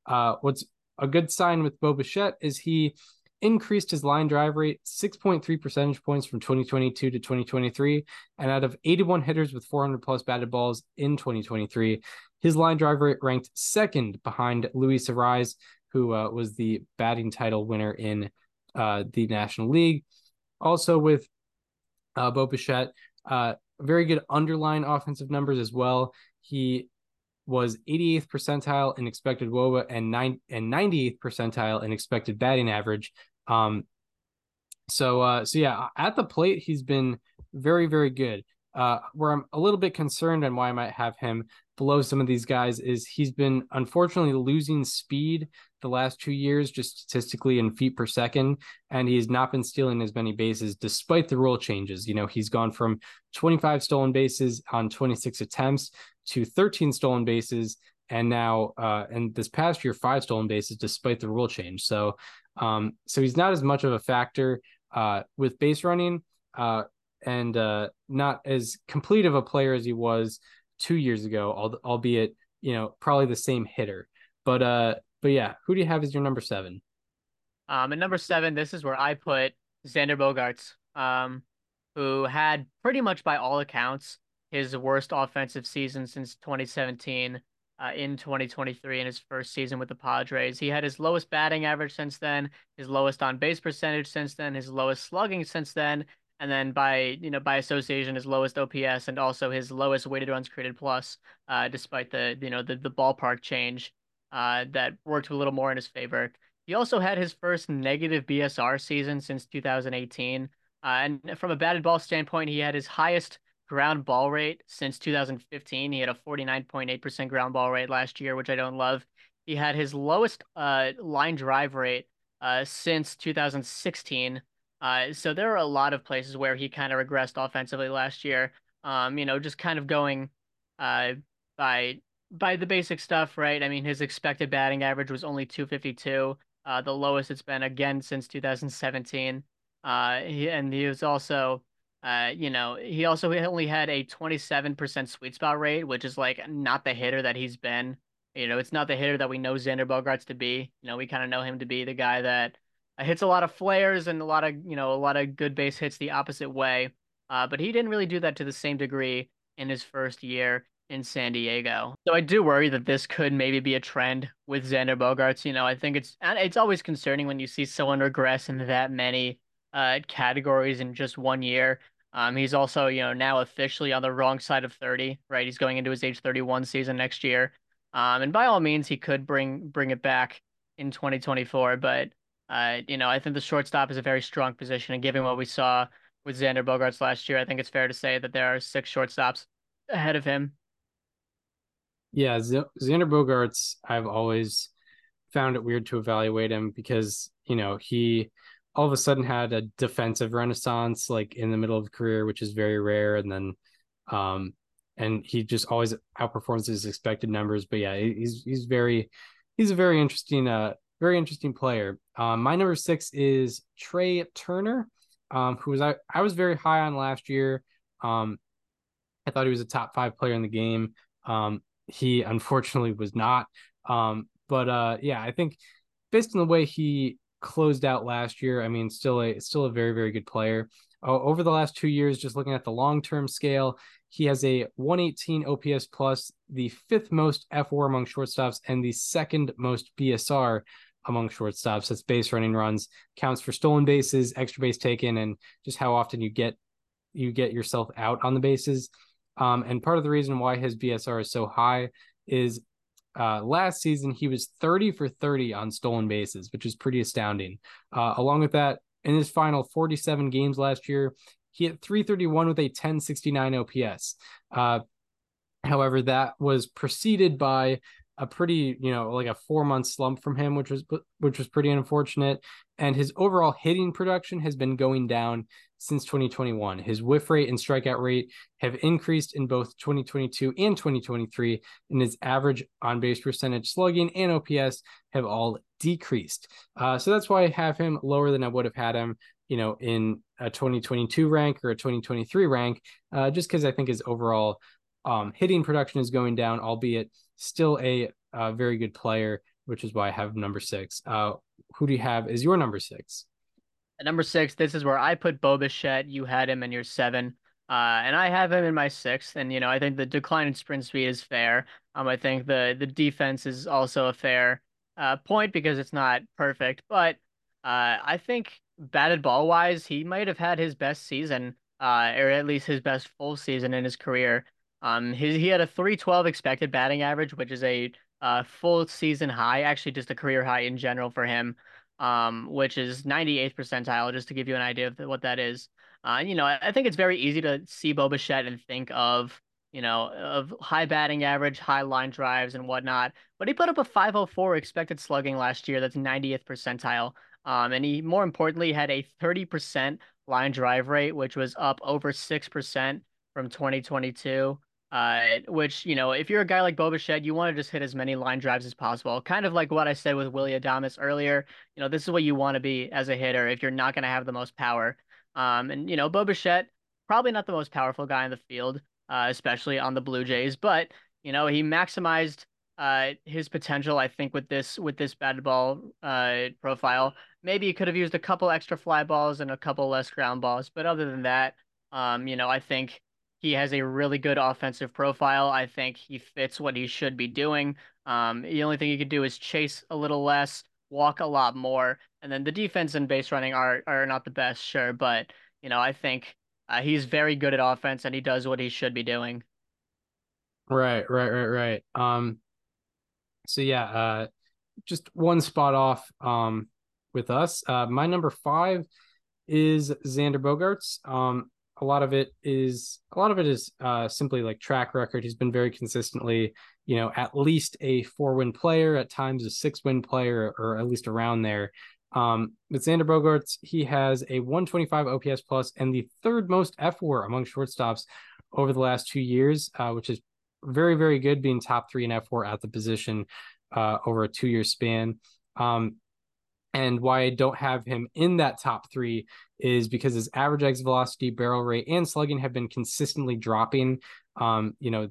Uh, what's a good sign with Bo Bichette is he increased his line drive rate six point three percentage points from twenty twenty-two to twenty twenty-three, and out of eighty-one hitters with four hundred plus batted balls in twenty twenty-three, his line drive rate ranked second behind Luis Ariz, who uh, was the batting title winner in uh, the National League. Also with uh, Bo Bichette, uh, very good underlying offensive numbers as well. He was eighty-eighth percentile in expected W O B A and nine and ninety-eighth percentile in expected batting average. Um, so, uh, so yeah, at the plate, he's been very, very good. Uh, where I'm a little bit concerned and why I might have him below some of these guys is he's been unfortunately losing speed the last two years, just statistically in feet per second, and he's not been stealing as many bases despite the rule changes. You know, he's gone from twenty-five stolen bases on twenty-six attempts to thirteen stolen bases, and now uh, and this past year, five stolen bases despite the rule change. So, um, so he's not as much of a factor uh, with base running. Uh, and uh, not as complete of a player as he was two years ago, albeit, you know, probably the same hitter. But, uh, but yeah, who do you have as your number seven? Um, at number seven, this is where I put Xander Bogaerts. Um, who had pretty much by all accounts his worst offensive season since twenty seventeen uh, in twenty twenty-three in his first season with the Padres. He had his lowest batting average since then, his lowest on-base percentage since then, his lowest slugging since then, and then by, you know, by association, his lowest O P S and also his lowest weighted runs created plus, uh, despite the, you know, the, the ballpark change uh, that worked a little more in his favor. He also had his first negative B S R season since two thousand eighteen. Uh, and from a batted ball standpoint, he had his highest ground ball rate since two thousand fifteen. He had a forty-nine point eight percent ground ball rate last year, which I don't love. He had his lowest uh, line drive rate uh, since two thousand sixteen. Uh, so there are a lot of places where he kind of regressed offensively last year. Um, you know, just kind of going uh, by by the basic stuff, right? I mean, his expected batting average was only two fifty-two, uh, the lowest it's been again since two thousand seventeen. Uh, he, and he was also, uh, you know, he also only had a twenty-seven percent sweet spot rate, which is like not the hitter that he's been. You know, it's not the hitter that we know Xander Bogaerts to be. You know, we kind of know him to be the guy that hits a lot of flares and a lot of, you know, a lot of good base hits the opposite way. Uh, but he didn't really do that to the same degree in his first year in San Diego. So I do worry that this could maybe be a trend with Xander Bogaerts. You know, I think it's, it's always concerning when you see someone regress into that many uh, categories in just one year. Um, he's also, you know, now officially on the wrong side of thirty, right? He's going into his age thirty-one season next year. Um, and by all means, he could bring, bring it back in twenty twenty-four, but Uh, you know, I think the shortstop is a very strong position, and given what we saw with Xander Bogaerts last year, I think it's fair to say that there are six shortstops ahead of him. Yeah, Z- Xander Bogaerts, I've always found it weird to evaluate him because, you know, he all of a sudden had a defensive renaissance, like in the middle of career, which is very rare. And then, um, and he just always outperforms his expected numbers. But yeah, he's, he's very, he's a very interesting, uh, Very interesting player. Um, my number six is Trey Turner, um, who was I, I was very high on last year. Um, I thought he was a top five player in the game. Um, he unfortunately was not. Um, but uh, yeah, I think based on the way he closed out last year, I mean, still a still a very, very good player. Oh, over the last two years, just looking at the long-term scale, he has a one eighteen O P S plus, the fifth most F W A R among shortstops, and the second most B S R among shortstops. That's base running runs, counts for stolen bases, extra base taken, and just how often you get you get yourself out on the bases. Um, and part of the reason why his B S R is so high is uh, last season he was thirty for thirty on stolen bases, which is pretty astounding. Uh, along with that, in his final forty-seven games last year, he hit three thirty-one with a ten sixty-nine O P S. Uh, however, that was preceded by a pretty, you know, like a four-month slump from him, which was which was pretty unfortunate. And his overall hitting production has been going down since twenty twenty-one. His whiff rate and strikeout rate have increased in both twenty twenty-two and twenty twenty-three, and his average on-base percentage, slugging, and O P S have all decreased. Uh, so that's why I have him lower than I would have had him, you know, in a twenty twenty-two rank or a twenty twenty-three rank, uh, just because I think his overall um, hitting production is going down, albeit still a, a very good player, which is why I have number six. Uh, who do you have as your number six? At number six, this is where I put Bo Bichette. You had him in your seven, uh, and I have him in my sixth. And, you know, I think the decline in sprint speed is fair. Um, I think the the defense is also a fair uh, point because it's not perfect. But uh, I think batted ball-wise, he might have had his best season, uh, or at least his best full season in his career. Um, his, he had a three twelve expected batting average, which is a uh, full season high, actually just a career high in general for him, um, which is ninety-eighth percentile, just to give you an idea of what that is. Uh, you know, I, I think it's very easy to see Bo Bichette and think of, you know, of high batting average, high line drives and whatnot, but he put up a five oh four expected slugging last year. That's ninetieth percentile. Um, and he, more importantly, had a thirty percent line drive rate, which was up over six percent from twenty twenty-two. Uh, which, you know, if you're a guy like Bo Bichette, you want to just hit as many line drives as possible. Kind of like what I said with Willie Adames earlier. You know, this is what you want to be as a hitter if you're not going to have the most power. Um, and, you know, Bo Bichette, probably not the most powerful guy in the field, uh, especially on the Blue Jays. But, you know, he maximized uh, his potential, I think, with this with this batted ball uh, profile. Maybe he could have used a couple extra fly balls and a couple less ground balls. But other than that, Um, you know, I think he has a really good offensive profile. I think he fits what he should be doing. Um, the only thing you could do is chase a little less, walk a lot more. And then the defense and base running are, are not the best, sure. But, you know, I think uh, he's very good at offense and he does what he should be doing. Right, right, right, right. Um, so, yeah, uh, just one spot off um, with us. Uh, my number five is Xander Bogaerts. Um, a lot of it is a lot of it is uh, simply like track record. He's been very consistently, you know, at least a four win player, at times a six win player, or at least around there. Um, but Xander Bogaerts, he has a one twenty-five O P S plus and the third most F W A R among shortstops over the last two years, uh, which is very, very good, being top three in F W A R at the position uh, over a two year span. Um, And why I don't have him in that top three is because his average exit velocity, barrel rate, and slugging have been consistently dropping. Um, you know,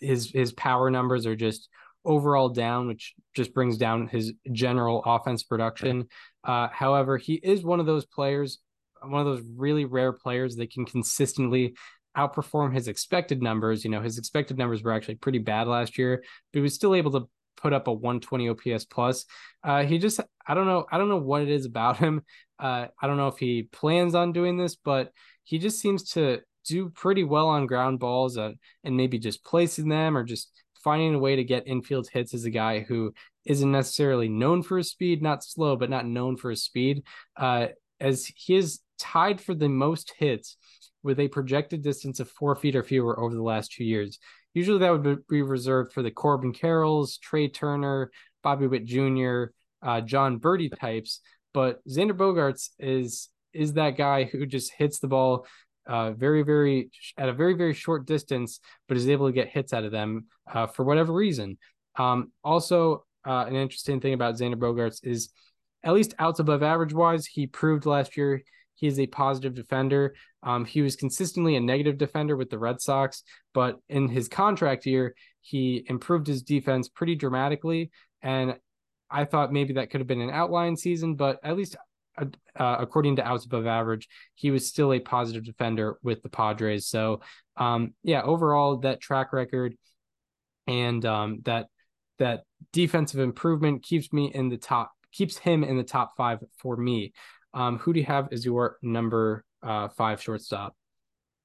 his his power numbers are just overall down, which just brings down his general offense production. Uh, however, he is one of those players, one of those really rare players that can consistently outperform his expected numbers. You know, his expected numbers were actually pretty bad last year, but he was still able to put up a one twenty O P S plus. Uh, he just, I don't know. I don't know what it is about him. Uh, I don't know if he plans on doing this, but he just seems to do pretty well on ground balls uh, and maybe just placing them or just finding a way to get infield hits as a guy who isn't necessarily known for his speed, not slow, but not known for his speed, uh, as he is tied for the most hits with a projected distance of four feet or fewer over the last two years. Usually that would be reserved for the Corbin Carrolls, Trey Turner, Bobby Witt Junior, uh, John Birdie types. But Xander Bogaerts is is that guy who just hits the ball uh, very, very at a very, very short distance, but is able to get hits out of them uh, for whatever reason. Um, also, uh, an interesting thing about Xander Bogaerts is, at least outs above average wise, he proved last year he is a positive defender. Um, he was consistently a negative defender with the Red Sox, but in his contract year, he improved his defense pretty dramatically. And I thought maybe that could have been an outlying season, but at least uh, uh, according to outs above average, he was still a positive defender with the Padres. So um, yeah, overall that track record and um, that, that defensive improvement keeps me in the top, keeps him in the top five for me. Um, who do you have as your number uh, five shortstop?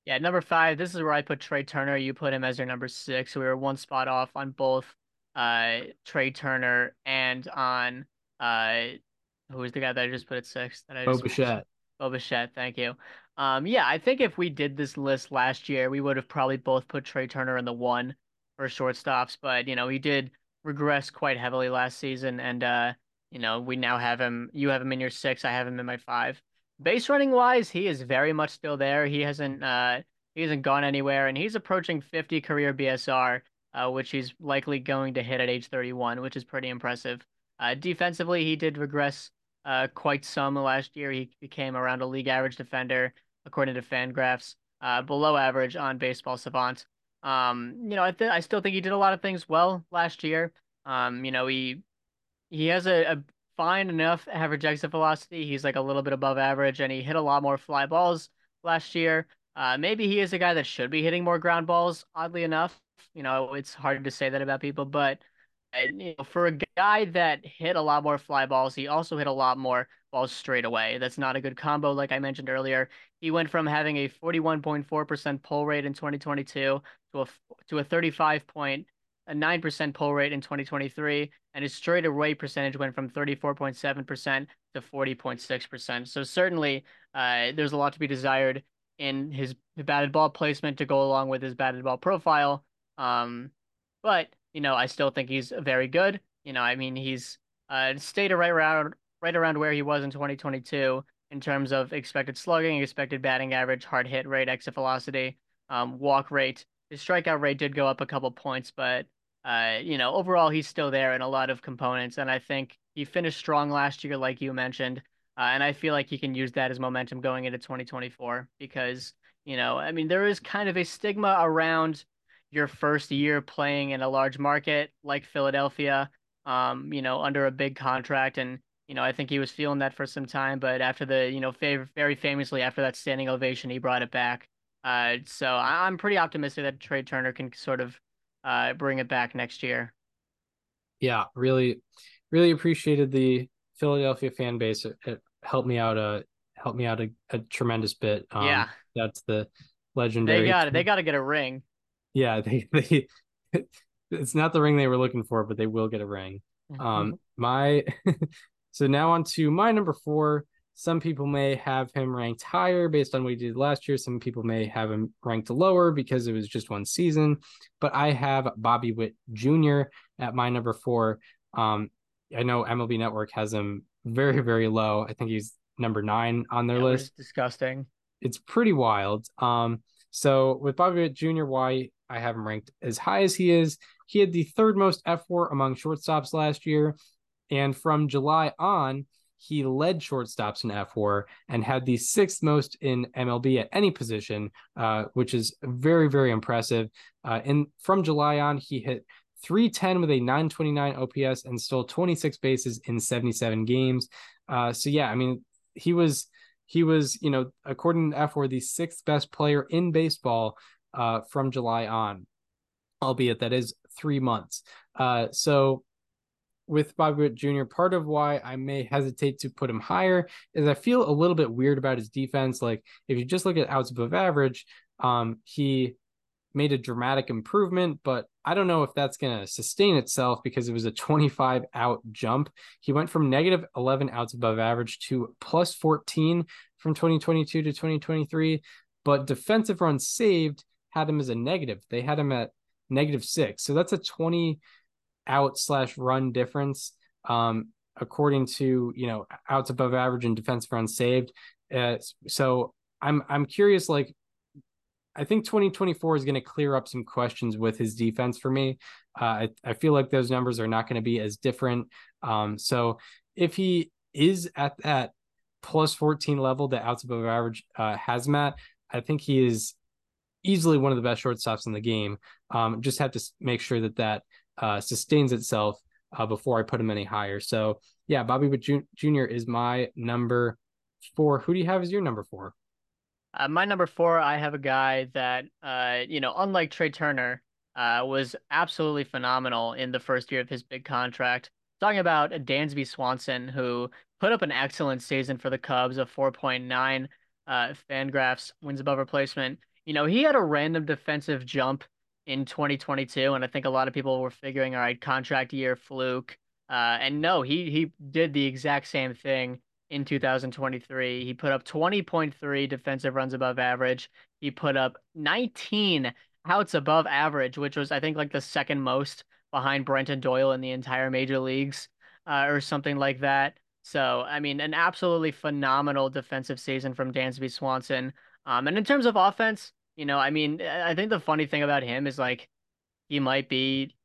Yeah, number five. This is where I put Trey Turner. You put him as your number six. We were one spot off on both uh, Trey Turner and on uh, who was the guy that I just put at six? That I Bo just Bichette. Bo Bichette, thank you. Um, yeah, I think if we did this list last year, we would have probably both put Trey Turner in the one for shortstops. But, you know, he did regress quite heavily last season, and uh, you know, we now have him, you have him in your six, I have him in my five. Base running wise, he is very much still there. He hasn't, uh, he hasn't gone anywhere, and he's approaching fifty career B S R, uh, which he's likely going to hit at age thirty-one, which is pretty impressive. Uh, defensively, he did regress uh, quite some last year. He became around a league average defender, according to FanGraphs, uh, below average on Baseball Savant. Um, you know, I, th- I still think he did a lot of things well last year. Um, you know, he... He has a, a fine enough average exit velocity. He's like a little bit above average, and he hit a lot more fly balls last year. Uh, maybe he is a guy that should be hitting more ground balls, oddly enough. You know, it's hard to say that about people, but you know, for a guy that hit a lot more fly balls, he also hit a lot more balls straight away. That's not a good combo, like I mentioned earlier. He went from having a forty-one point four percent pull rate in twenty twenty-two to a, to a thirty-five point a nine percent pull rate in twenty twenty-three, and his straightaway percentage went from thirty-four point seven percent to forty point six percent. So certainly uh, there's a lot to be desired in his batted ball placement to go along with his batted ball profile. Um, but, you know, I still think he's very good. You know, I mean, he's uh, stayed right around, right around where he was in twenty twenty-two in terms of expected slugging, expected batting average, hard hit rate, exit velocity, um, walk rate. His strikeout rate did go up a couple points, but Uh, you know, overall, he's still there in a lot of components. And I think he finished strong last year, like you mentioned. Uh, and I feel like he can use that as momentum going into twenty twenty-four because, you know, I mean, there is kind of a stigma around your first year playing in a large market like Philadelphia, um, you know, under a big contract. And, you know, I think he was feeling that for some time. But after the, you know, fav- very famously after that standing ovation, he brought it back. Uh, so I- I'm pretty optimistic that Trey Turner can sort of uh, bring it back next year. Yeah, really, really appreciated the Philadelphia fan base. It, it helped me out a helped me out a, a tremendous bit. Um, yeah, that's the legendary. They got it. They got to get a ring. Yeah, they they. It's not the ring they were looking for, but they will get a ring. Mm-hmm. Um, my so now on to my number four. Some people may have him ranked higher based on what he did last year. Some people may have him ranked lower because it was just one season. But I have Bobby Witt Junior at my number four. Um, I know M L B Network has him very, very low. I think he's number nine on their that list. Disgusting. It's pretty wild. Um, so with Bobby Witt Junior, why I have him ranked as high as he is, he had the third most F W A R among shortstops last year. And from July on, he led shortstops in F W A R and had the sixth most in M L B at any position, uh, which is very, very impressive. Uh, and from July on, he hit three ten with a nine twenty-nine O P S and stole twenty-six bases in seventy-seven games. Uh, so, yeah, I mean, he was, he was, you know, according to F W A R, the sixth best player in baseball uh, from July on, albeit that is three months. Uh, so, with Bobby Witt Junior, part of why I may hesitate to put him higher is I feel a little bit weird about his defense. Like if you just look at outs above average, um, he made a dramatic improvement, but I don't know if that's going to sustain itself because it was a twenty-five out jump. He went from negative eleven outs above average to plus fourteen from twenty twenty-two to twenty twenty-three, but defensive runs saved had him as a negative. They had him at negative six. So that's a twenty out slash run difference, um, according to, you know, outs above average and defensive runs saved. Uh, so I'm, I'm curious, like, I think twenty twenty-four is going to clear up some questions with his defense for me. Uh, I, I feel like those numbers are not going to be as different. Um, so if he is at that plus fourteen level, the outs above average uh, hazmat, I think he is easily one of the best shortstops in the game. Um, just have to make sure that that, Uh, sustains itself uh, before I put him any higher. So yeah, Bobby Witt Junior is my number four. Who do you have as your number four? Uh, my number four, I have a guy that, uh, you know, unlike Trey Turner, uh, was absolutely phenomenal in the first year of his big contract. Talking about Dansby Swanson, who put up an excellent season for the Cubs, a four point nine uh, FanGraphs wins above replacement. You know, he had a random defensive jump in twenty twenty-two. And I think a lot of people were figuring, all right, contract year fluke. Uh, and no, he, he did the exact same thing in two thousand twenty-three. He put up twenty point three defensive runs above average. He put up nineteen outs above average, which was, I think, like the second most behind Brenton Doyle in the entire major leagues uh, or something like that. So, I mean, an absolutely phenomenal defensive season from Dansby Swanson. Um, and in terms of offense, you know, I mean, I think the funny thing about him is, like, he might be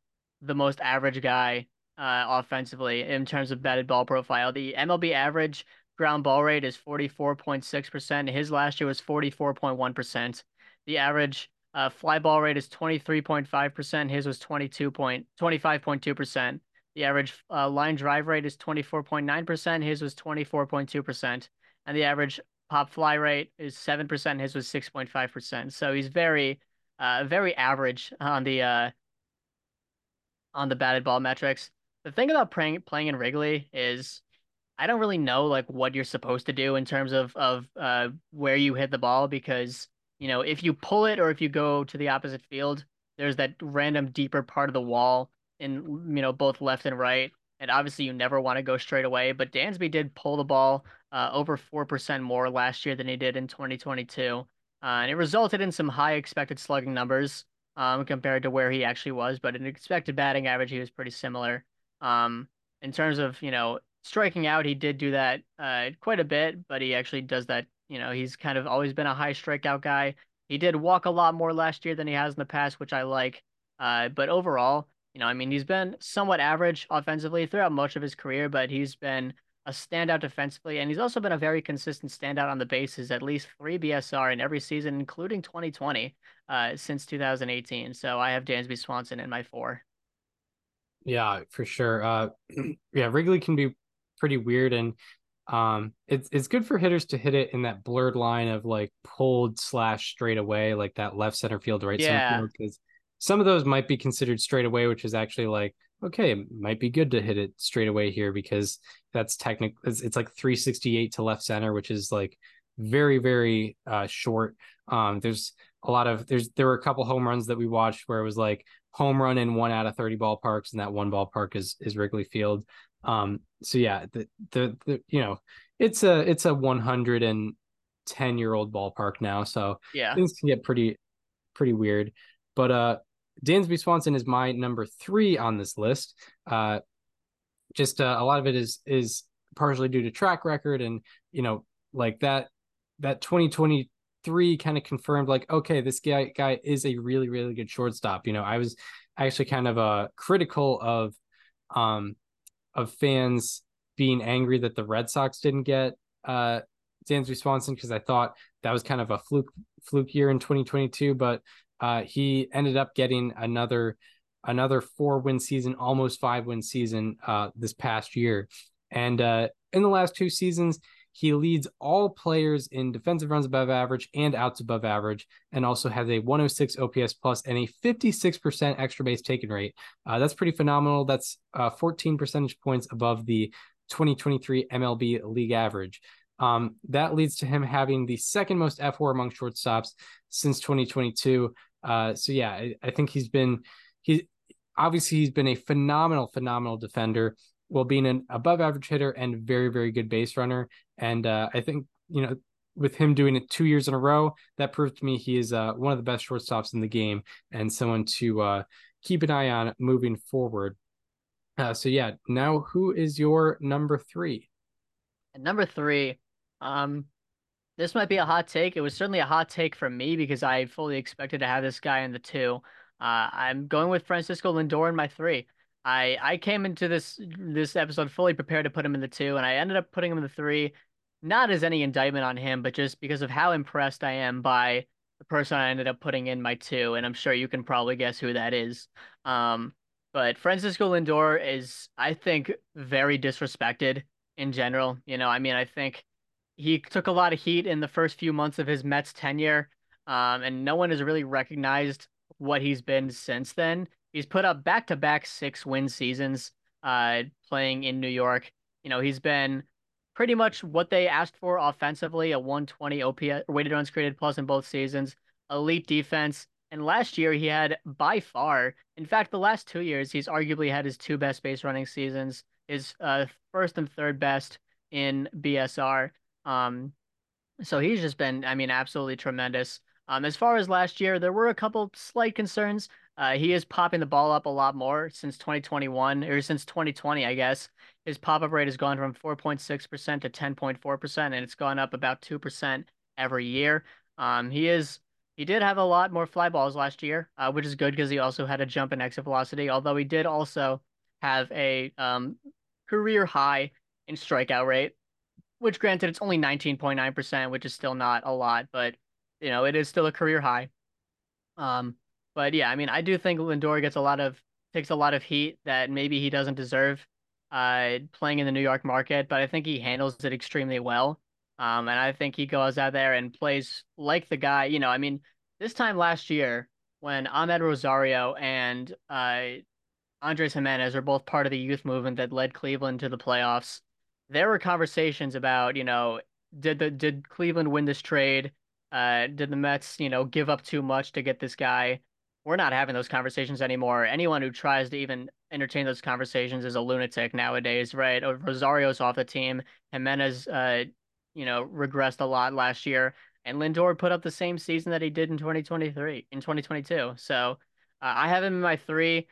the most average guy uh, offensively in terms of batted ball profile. The M L B average ground ball rate is forty-four point six percent. His last year was forty-four point one percent. The average uh, fly ball rate is twenty-three point five percent. His was twenty-two point, twenty-five point two percent. The average uh, line drive rate is twenty-four point nine percent. His was twenty-four point two percent. And the average pop fly rate is seven percent. His was six point five percent. So he's very, uh, very average on the, uh, on the batted ball metrics. The thing about playing, playing in Wrigley is I don't really know, like, what you're supposed to do in terms of, of, uh, where you hit the ball, because, you know, if you pull it or if you go to the opposite field, there's that random deeper part of the wall in, you know, both left and right. And obviously you never want to go straight away, but Dansby did pull the ball uh, over four percent more last year than he did in twenty twenty-two. Uh, and it resulted in some high expected slugging numbers um, compared to where he actually was, but in expected batting average, he was pretty similar. Um, in terms of, you know, striking out, he did do that uh, quite a bit, but he actually does that. You know, he's kind of always been a high strikeout guy. He did walk a lot more last year than he has in the past, which I like. Uh, but overall, you know, I mean, he's been somewhat average offensively throughout much of his career, but he's been a standout defensively, and he's also been a very consistent standout on the bases, at least three B S R in every season, including twenty twenty, uh, since two thousand eighteen. So I have Dansby Swanson in my four. Yeah, for sure. Uh, yeah, Wrigley can be pretty weird, and Um, it's it's good for hitters to hit it in that blurred line of like pulled slash straight away, like that left center field, right yeah. center field, because some of those might be considered straight away, which is actually like, okay, it might be good to hit it straight away here because that's technically, it's, it's like three sixty-eight to left center, which is like very, very uh, short. Um, there's a lot of, there's there were a couple home runs that we watched where it was like home run in one out of thirty ballparks, and that one ballpark is is Wrigley Field. Um, so yeah, the, the, the, you know, it's a, it's a one hundred ten year old ballpark now. So yeah, things can get pretty, pretty weird, but, uh, Dansby Swanson is my number three on this list. Uh, just, uh, a lot of it is, is partially due to track record. And, you know, like that, that twenty twenty-three kind of confirmed like, okay, this guy guy is a really, really good shortstop. You know, I was actually kind of, uh, critical of, um, of fans being angry that the Red Sox didn't get uh, Dansby Swanson, because I thought that was kind of a fluke fluke year in twenty twenty-two, but uh, he ended up getting another another four-win season, almost five-win season uh, this past year. And uh, in the last two seasons, he leads all players in defensive runs above average and outs above average, and also has a one oh six O P S plus and a fifty-six percent extra base taken rate. Uh, that's pretty phenomenal. That's uh, fourteen percentage points above the twenty twenty-three M L B league average. Um, that leads to him having the second most F W A R among shortstops since twenty twenty-two. Uh, so yeah, I, I think he's been, he obviously he's been a phenomenal, phenomenal defender, while being an above average hitter and very, very good base runner. And uh, I think, you know, with him doing it two years in a row, that proved to me he is uh, one of the best shortstops in the game and someone to uh, keep an eye on moving forward. Uh, so, yeah, now who is your number three? At number three, um, this might be a hot take. It was certainly a hot take from me because I fully expected to have this guy in the two. Uh, I'm going with Francisco Lindor in my three. I, I came into this this episode fully prepared to put him in the two, and I ended up putting him in the three, not as any indictment on him, but just because of how impressed I am by the person I ended up putting in my two, and I'm sure you can probably guess who that is. Um, but Francisco Lindor is, I think, very disrespected in general. You know, I mean, I think he took a lot of heat in the first few months of his Mets tenure, um, and no one has really recognized what he's been since then. He's put up back-to-back six-win seasons uh, playing in New York. You know, he's been pretty much what they asked for offensively, a one twenty O P S, weighted runs created plus in both seasons, elite defense. And last year he had by far, in fact, the last two years, he's arguably had his two best base running seasons, his uh, first and third best in B S R. Um, so he's just been, I mean, absolutely tremendous. Um, as far as last year, there were a couple slight concerns. Uh, he is popping the ball up a lot more since twenty twenty-one, or since twenty twenty, I guess. His pop-up rate has gone from four point six percent to ten point four percent, and it's gone up about two percent every year. Um, he is he did have a lot more fly balls last year, uh, which is good because he also had a jump in exit velocity, although he did also have a um, career high in strikeout rate, which granted it's only nineteen point nine percent, which is still not a lot, but you know it is still a career high. Um. But yeah, I mean, I do think Lindor gets a lot of takes a lot of heat that maybe he doesn't deserve uh, playing in the New York market, but I think he handles it extremely well. Um, and I think he goes out there and plays like the guy, you know, I mean, this time last year when Ahmed Rosario and uh, Andres Jimenez are both part of the youth movement that led Cleveland to the playoffs, there were conversations about, you know, did the did Cleveland win this trade? Uh, did the Mets, you know, give up too much to get this guy? We're not having those conversations anymore. Anyone who tries to even entertain those conversations is a lunatic nowadays, right? Rosario's off the team. Jimenez, uh, you know, regressed a lot last year. And Lindor put up the same season that he did in twenty twenty-three, in twenty twenty-two. So uh, I have him in my three.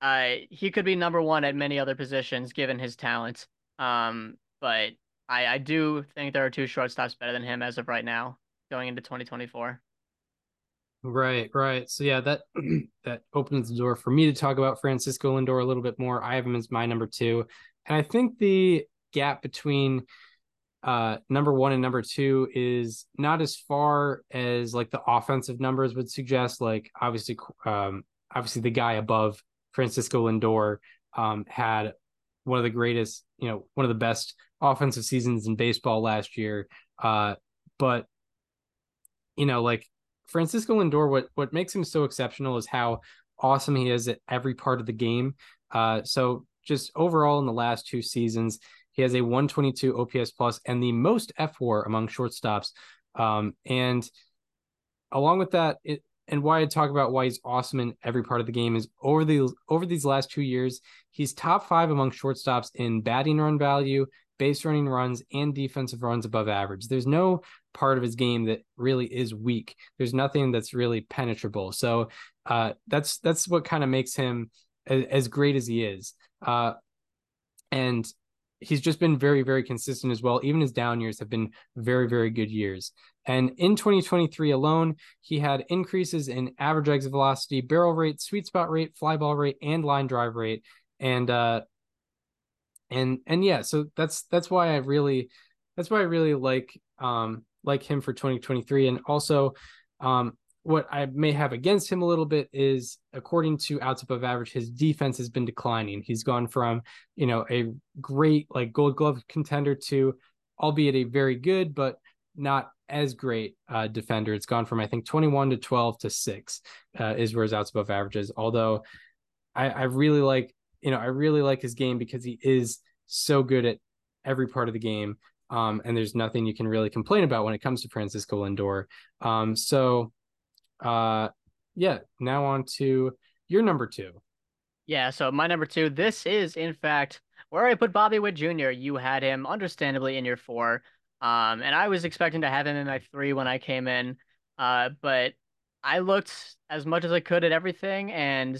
Uh, he could be number one at many other positions given his talent. Um, but I, I do think there are two shortstops better than him as of right now going into twenty twenty-four. Right, right. So yeah, that that opens the door for me to talk about Francisco Lindor a little bit more. I have him as my number two, and I think the gap between uh, number one and number two is not as far as like the offensive numbers would suggest. Like obviously, um, obviously the guy above Francisco Lindor um, had one of the greatest, you know, one of the best offensive seasons in baseball last year. Uh, but, you know, like Francisco Lindor, what, what makes him so exceptional is how awesome he is at every part of the game. Uh, so just overall in the last two seasons, he has a one twenty-two O P S plus and the most F W A R among shortstops. Um, and along with that, it, and why I talk about why he's awesome in every part of the game is over the over these last two years, he's top five among shortstops in batting run value, base running runs, and defensive runs above average. There's no part of his game that really is weak. There's nothing that's really penetrable. So uh, that's that's what kind of makes him a, as great as he is. Uh, and he's just been very, very consistent as well. Even his down years have been very, very good years. And in twenty twenty-three alone, he had increases in average exit velocity, barrel rate, sweet spot rate, fly ball rate, and line drive rate. And, uh, and, and yeah, so that's, that's why I really, that's why I really like, um, like him for twenty twenty-three. And also, um, what I may have against him a little bit is, according to outs above average, his defense has been declining. He's gone from, you know, a great like Gold Glove contender to, albeit a very good, but not as great uh, defender. It's gone from, I think, twenty-one to twelve to six uh, is where his outs above average is. Although I, I really like, you know, I really like his game because he is so good at every part of the game. Um, and there's nothing you can really complain about when it comes to Francisco Lindor. Um, so Uh, yeah, now on to your number two. Yeah, so my number two, this is, in fact, where I put Bobby Witt Junior You had him, understandably, in your four. Um, and I was expecting to have him in my three when I came in. Uh, but I looked as much as I could at everything, and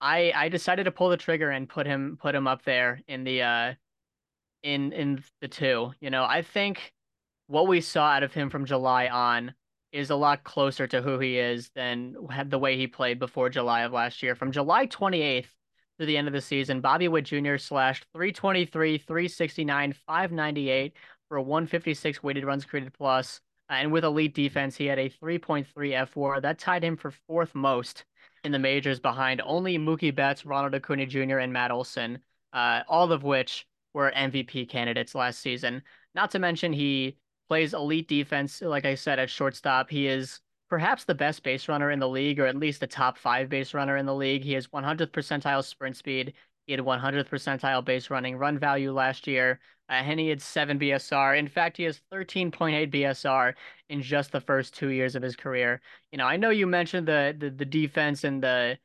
I I decided to pull the trigger and put him put him up there in the uh in in the two. You know, I think what we saw out of him from July on is a lot closer to who he is than the way he played before July of last year. From July twenty-eighth to the end of the season, Bobby Witt Junior slashed three twenty-three, three sixty-nine, five ninety-eight for a one fifty-six weighted runs created plus. And with elite defense, he had a three point three F W A R. That tied him for fourth most in the majors behind only Mookie Betts, Ronald Acuna Junior, and Matt Olson, uh, all of which were M V P candidates last season. Not to mention he plays elite defense, like I said, at shortstop. He is perhaps the best base runner in the league, or at least the top five base runner in the league. He has one hundredth percentile sprint speed. He had one hundredth percentile base running run value last year, uh, and he had seven B S R. In fact, he has thirteen point eight B S R in just the first two years of his career. You know, I know you mentioned the the, the defense and the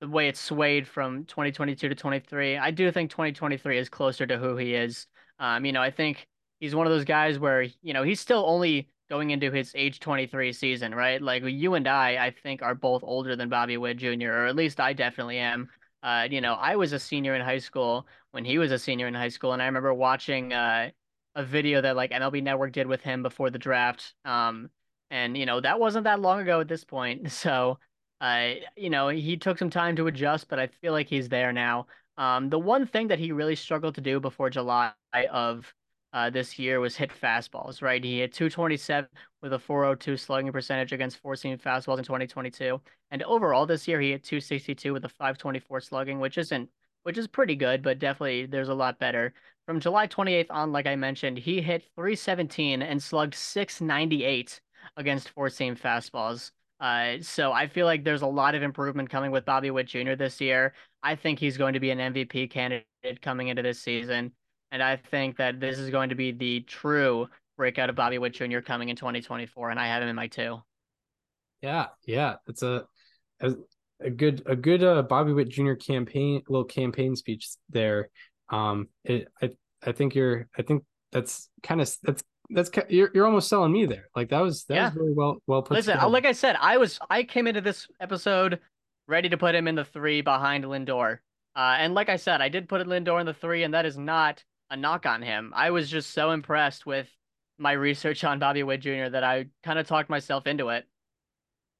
the way it swayed from twenty twenty-two to twenty-three. I do think twenty twenty-three is closer to who he is. Um, you know, I think he's one of those guys where, you know, he's still only going into his age twenty-three season, right? Like, you and I, I think, are both older than Bobby Witt Junior, or at least I definitely am. Uh, you know, I was a senior in high school when he was a senior in high school, and I remember watching uh, a video that, like, M L B Network did with him before the draft. Um, and, you know, that wasn't that long ago at this point. So, uh, you know, he took some time to adjust, but I feel like he's there now. Um, the one thing that he really struggled to do before July of Uh, this year was hit fastballs, right? He hit two twenty-seven with a four oh two slugging percentage against fourteen fastballs in twenty twenty-two. And overall this year, he hit two sixty-two with a five twenty-four slugging, which isn't, which is pretty good, but definitely there's a lot better. From July twenty-eighth on, like I mentioned, he hit three seventeen and slugged six ninety-eight against four seam fastballs. Uh, so I feel like there's a lot of improvement coming with Bobby Witt Junior this year. I think he's going to be an M V P candidate coming into this season. And I think that this is going to be the true breakout of Bobby Witt Junior coming in twenty twenty-four, and I have him in my two. Yeah, yeah, it's a a, a good a good uh, Bobby Witt Junior campaign little campaign speech there. Um, it, I I think you're I think that's kind of that's that's you're you're almost selling me there. Like that was that yeah. was really well well put. Listen, together. Like I said, I was I came into this episode ready to put him in the three behind Lindor, uh, and like I said, I did put Lindor in the three, and that is not a knock on him. I was just so impressed with my research on Bobby Witt Junior that I kind of talked myself into it.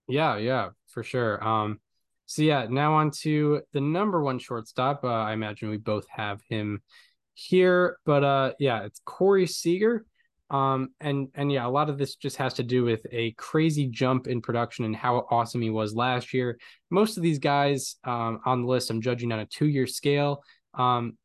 Yeah, yeah, for sure. Um, so yeah, now on to the number one shortstop. Uh, I imagine we both have him here, but uh, yeah, it's Corey Seager. Um, and and yeah, a lot of this just has to do with a crazy jump in production and how awesome he was last year. Most of these guys um, on the list, I'm judging on a two year scale. Um,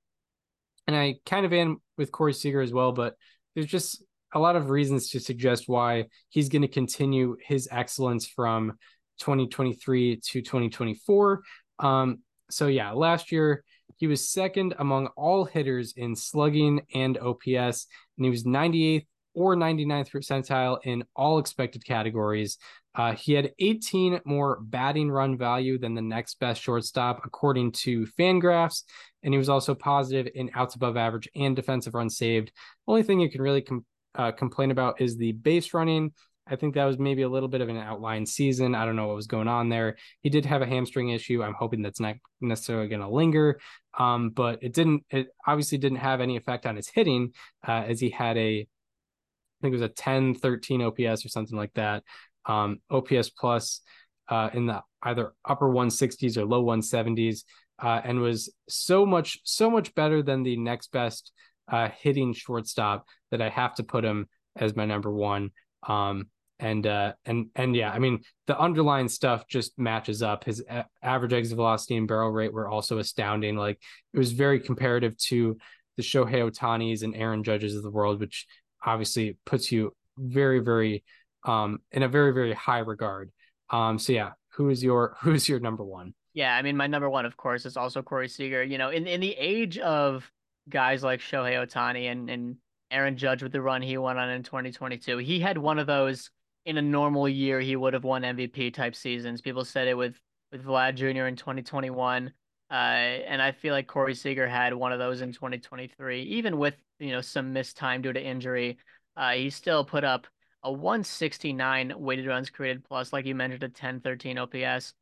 and I kind of am with Corey Seager as well, but there's just a lot of reasons to suggest why he's going to continue his excellence from twenty twenty-three to twenty twenty-four. Um, so yeah, last year he was second among all hitters in slugging and O P S, and he was ninety-eighth or ninety-ninth percentile in all expected categories. Uh, he had eighteen more batting run value than the next best shortstop, according to FanGraphs, and he was also positive in outs above average and defensive runs saved. Only thing you can really com- uh, complain about is the base running. I think that was maybe a little bit of an outlying season. I don't know what was going on there. He did have a hamstring issue. I'm hoping that's not necessarily going to linger, um, but it didn't. It obviously didn't have any effect on his hitting, uh, as he had a, I think it was a ten thirteen O P S or something like that. Um, O P S plus uh, in the either upper one sixties or low one seventies, uh, and was so much, so much better than the next best uh, hitting shortstop that I have to put him as my number one. Um, and, uh, and, and yeah, I mean, the underlying stuff just matches up. His a- average exit velocity and barrel rate were also astounding. Like, it was very comparative to the Shohei Ohtani's and Aaron Judges of the world, which obviously puts you very, very, um, in a very, very high regard. Um, so yeah, who is your, who's your number one? Yeah. I mean, my number one, of course, is also Corey Seager. You know, in, in the age of guys like Shohei Ohtani and, and Aaron Judge with the run he went on in twenty twenty-two, he had one of those, in a normal year, he would have won M V P type seasons. People said it with, with Vlad Junior in twenty twenty-one. Uh, and I feel like Corey Seager had one of those in twenty twenty-three, even with, you know, some missed time due to injury. Uh, he still put up a one sixty-nine weighted runs created plus, like you mentioned, a ten thirteen O P S.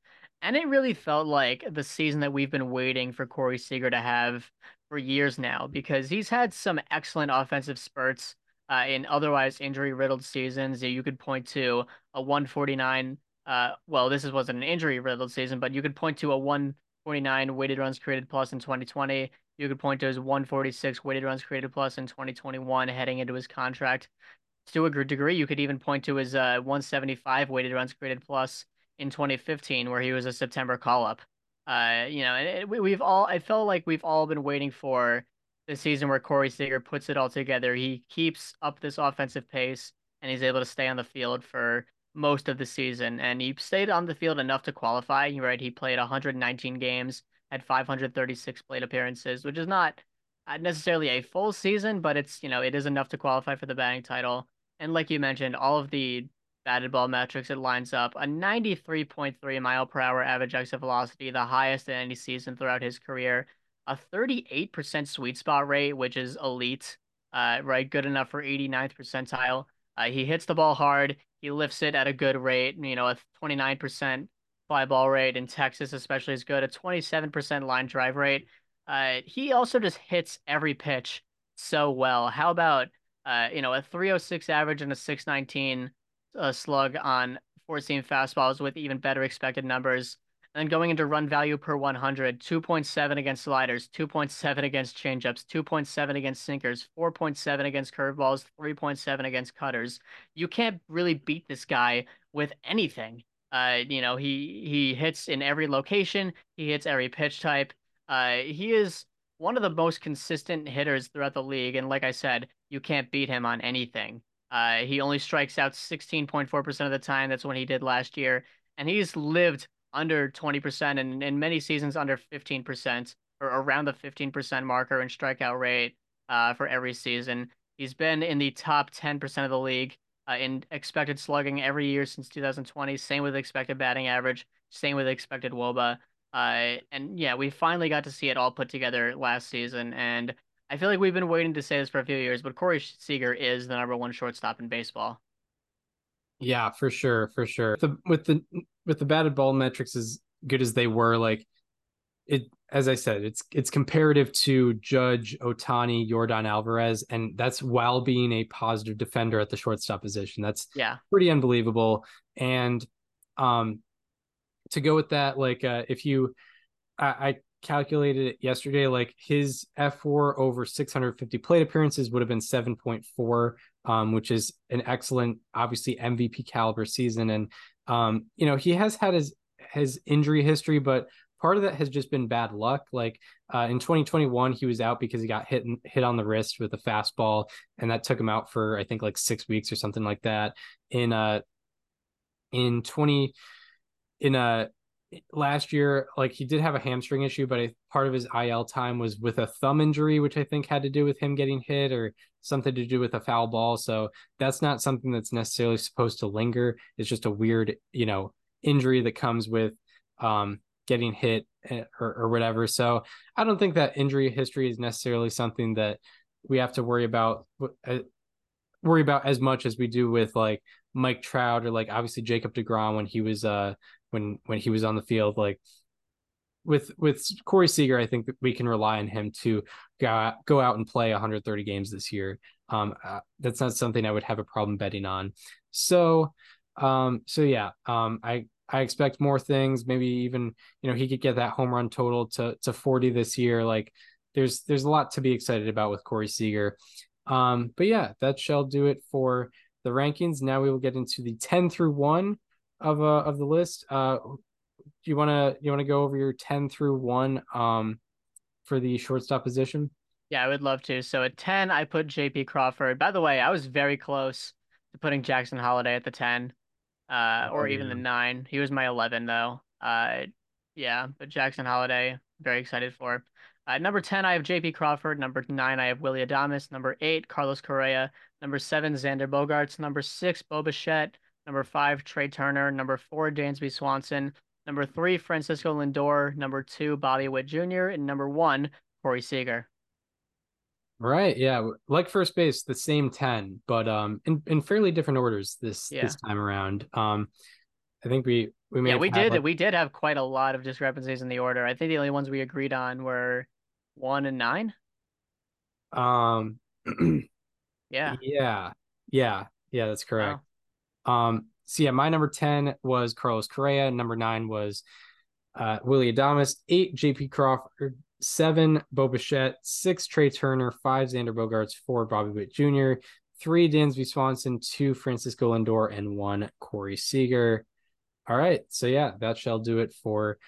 And it really felt like the season that we've been waiting for Corey Seager to have for years now, because he's had some excellent offensive spurts uh, in otherwise injury-riddled seasons. You could point to a one forty-nine. Uh, well, this wasn't an injury-riddled season, but you could point to a one forty-nine weighted runs created plus in twenty twenty. You could point to his one forty-six weighted runs created plus in twenty twenty-one heading into his contract. To a degree, you could even point to his uh, one seventy-five weighted runs created plus in twenty fifteen, where he was a September call-up. Uh, you know, and it, we, we've all, I felt like we've all been waiting for the season where Corey Seager puts it all together. He keeps up this offensive pace, and he's able to stay on the field for most of the season. And he stayed on the field enough to qualify, right? He played one nineteen games, had five thirty-six plate appearances, which is not necessarily a full season, but it's, you know, it is enough to qualify for the batting title. And like you mentioned, all of the batted ball metrics, it lines up. A ninety-three point three mile per hour average exit velocity, the highest in any season throughout his career. A thirty-eight percent sweet spot rate, which is elite, uh, right? Good enough for eighty-ninth percentile. Uh, he hits the ball hard. He lifts it at a good rate. You know, a twenty-nine percent fly ball rate in Texas, especially, is good. A twenty-seven percent line drive rate. Uh, he also just hits every pitch so well. How about, uh, you know, a three oh six average and a six nineteen a slug on four-seam fastballs with even better expected numbers. And then going into run value per one hundred, two point seven against sliders, two point seven against changeups, two point seven against sinkers, four point seven against curveballs, three point seven against cutters. You can't really beat this guy with anything. Uh, you know, he, he hits in every location. He hits every pitch type. Uh, he is one of the most consistent hitters throughout the league. And like I said, you can't beat him on anything. Uh, he only strikes out sixteen point four percent of the time. That's when he did last year. And he's lived under twenty percent and in many seasons under fifteen percent or around the fifteen percent marker in strikeout rate uh, for every season. He's been in the top ten percent of the league uh, in expected slugging every year since two thousand twenty. Same with expected batting average. Same with expected WOBA. Uh, and yeah, we finally got to see it all put together last season. And I feel like we've been waiting to say this for a few years, but Corey Seager is the number one shortstop in baseball. Yeah, for sure, for sure. The, with the with the batted ball metrics as good as they were, like it, as I said, it's it's comparative to Judge, Ohtani, Yordan Alvarez, and that's while being a positive defender at the shortstop position. That's yeah, pretty unbelievable. And um, to go with that, like uh, if you, I. I calculated it yesterday, like his F four over six hundred fifty plate appearances would have been seven point four, um, which is an excellent, obviously M V P caliber season. And, um, you know, he has had his, his injury history, but part of that has just been bad luck. Like uh, in twenty twenty-one, he was out because he got hit hit on the wrist with a fastball, and that took him out for, I think, like six weeks or something like that. In uh, in twenty in a uh, last year, like he did have a hamstring issue, but a, part of his I L time was with a thumb injury, which I think had to do with him getting hit or something to do with a foul ball. So that's not something that's necessarily supposed to linger. It's just a weird, you know, injury that comes with um getting hit or, or whatever. So I don't think that injury history is necessarily something that we have to worry about uh, worry about as much as we do with like Mike Trout or like obviously Jacob deGrom when he was uh when when he was on the field. Like with with Corey Seager, I think that we can rely on him to go out, go out and play one hundred thirty games this year. Um, uh, that's not something I would have a problem betting on. So um, so yeah, um, I. I expect more things. Maybe even, you know, he could get that home run total to to forty this year. Like there's, there's a lot to be excited about with Corey Seager. Um, but yeah, that shall do it for the rankings. Now we will get into the ten through one of, uh, of the list. Uh, do you want to, you want to go over your ten through one um, for the shortstop position? Yeah, I would love to. So at ten, I put J P Crawford. By the way, I was very close to putting Jackson Holiday at the ten. Uh, or even the nine. He was my eleven though. Uh, yeah, but Jackson Holiday, very excited for. Uh, number ten, I have J P Crawford. Number nine, I have Willie Adames. Number eight, Carlos Correa. Number seven, Xander Bogaerts. Number six, Bo Bichette. Number five, Trey Turner. Number four, Dansby Swanson. Number three, Francisco Lindor. Number two, Bobby Witt Junior And number one, Corey Seager. Right, yeah, like first base, the same ten, but um, in, in fairly different orders this yeah. this time around. Um, I think we we made yeah we did like... we did have quite a lot of discrepancies in the order. I think the only ones we agreed on were one and nine. Um, yeah, yeah, yeah, yeah. That's correct. Wow. Um, so yeah, my number ten was Carlos Correa. Number nine was uh, Willie Adames. Eight, J P Crawford. Seven, Bo Bichette. Six, Trey Turner. Five, Xander Bogaerts. Four, Bobby Witt Junior Three, Dansby Swanson. Two, Francisco Lindor. And one, Corey Seager. All right. So, yeah, that shall do it for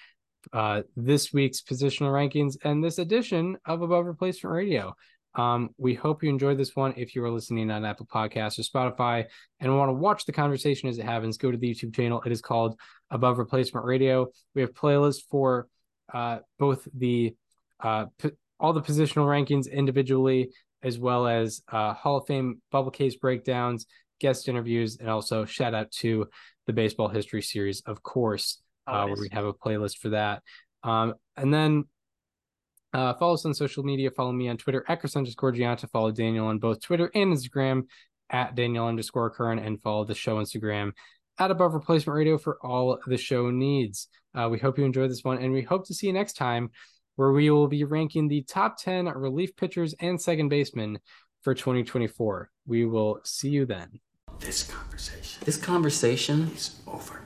uh, this week's positional rankings and this edition of Above Replacement Radio. Um, we hope you enjoyed this one. If you are listening on Apple Podcasts or Spotify and want to watch the conversation as it happens, go to the YouTube channel. It is called Above Replacement Radio. We have playlists for uh, both the Uh, p- all the positional rankings individually, as well as uh, Hall of Fame bubble case breakdowns, guest interviews, and also shout out to the baseball history series, of course, oh, uh, nice. Where we have a playlist for that. Um, and then uh, follow us on social media. Follow me on Twitter at Chris underscore Gianta. Follow Daniel on both Twitter and Instagram at Daniel underscore Curran, and follow the show Instagram at Above Replacement Radio for all the show needs. Uh, we hope you enjoyed this one, and we hope to see you next time, where we will be ranking the top ten relief pitchers and second basemen for twenty twenty-four. We will see you then. This conversation. This conversation is over.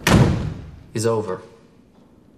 Is over.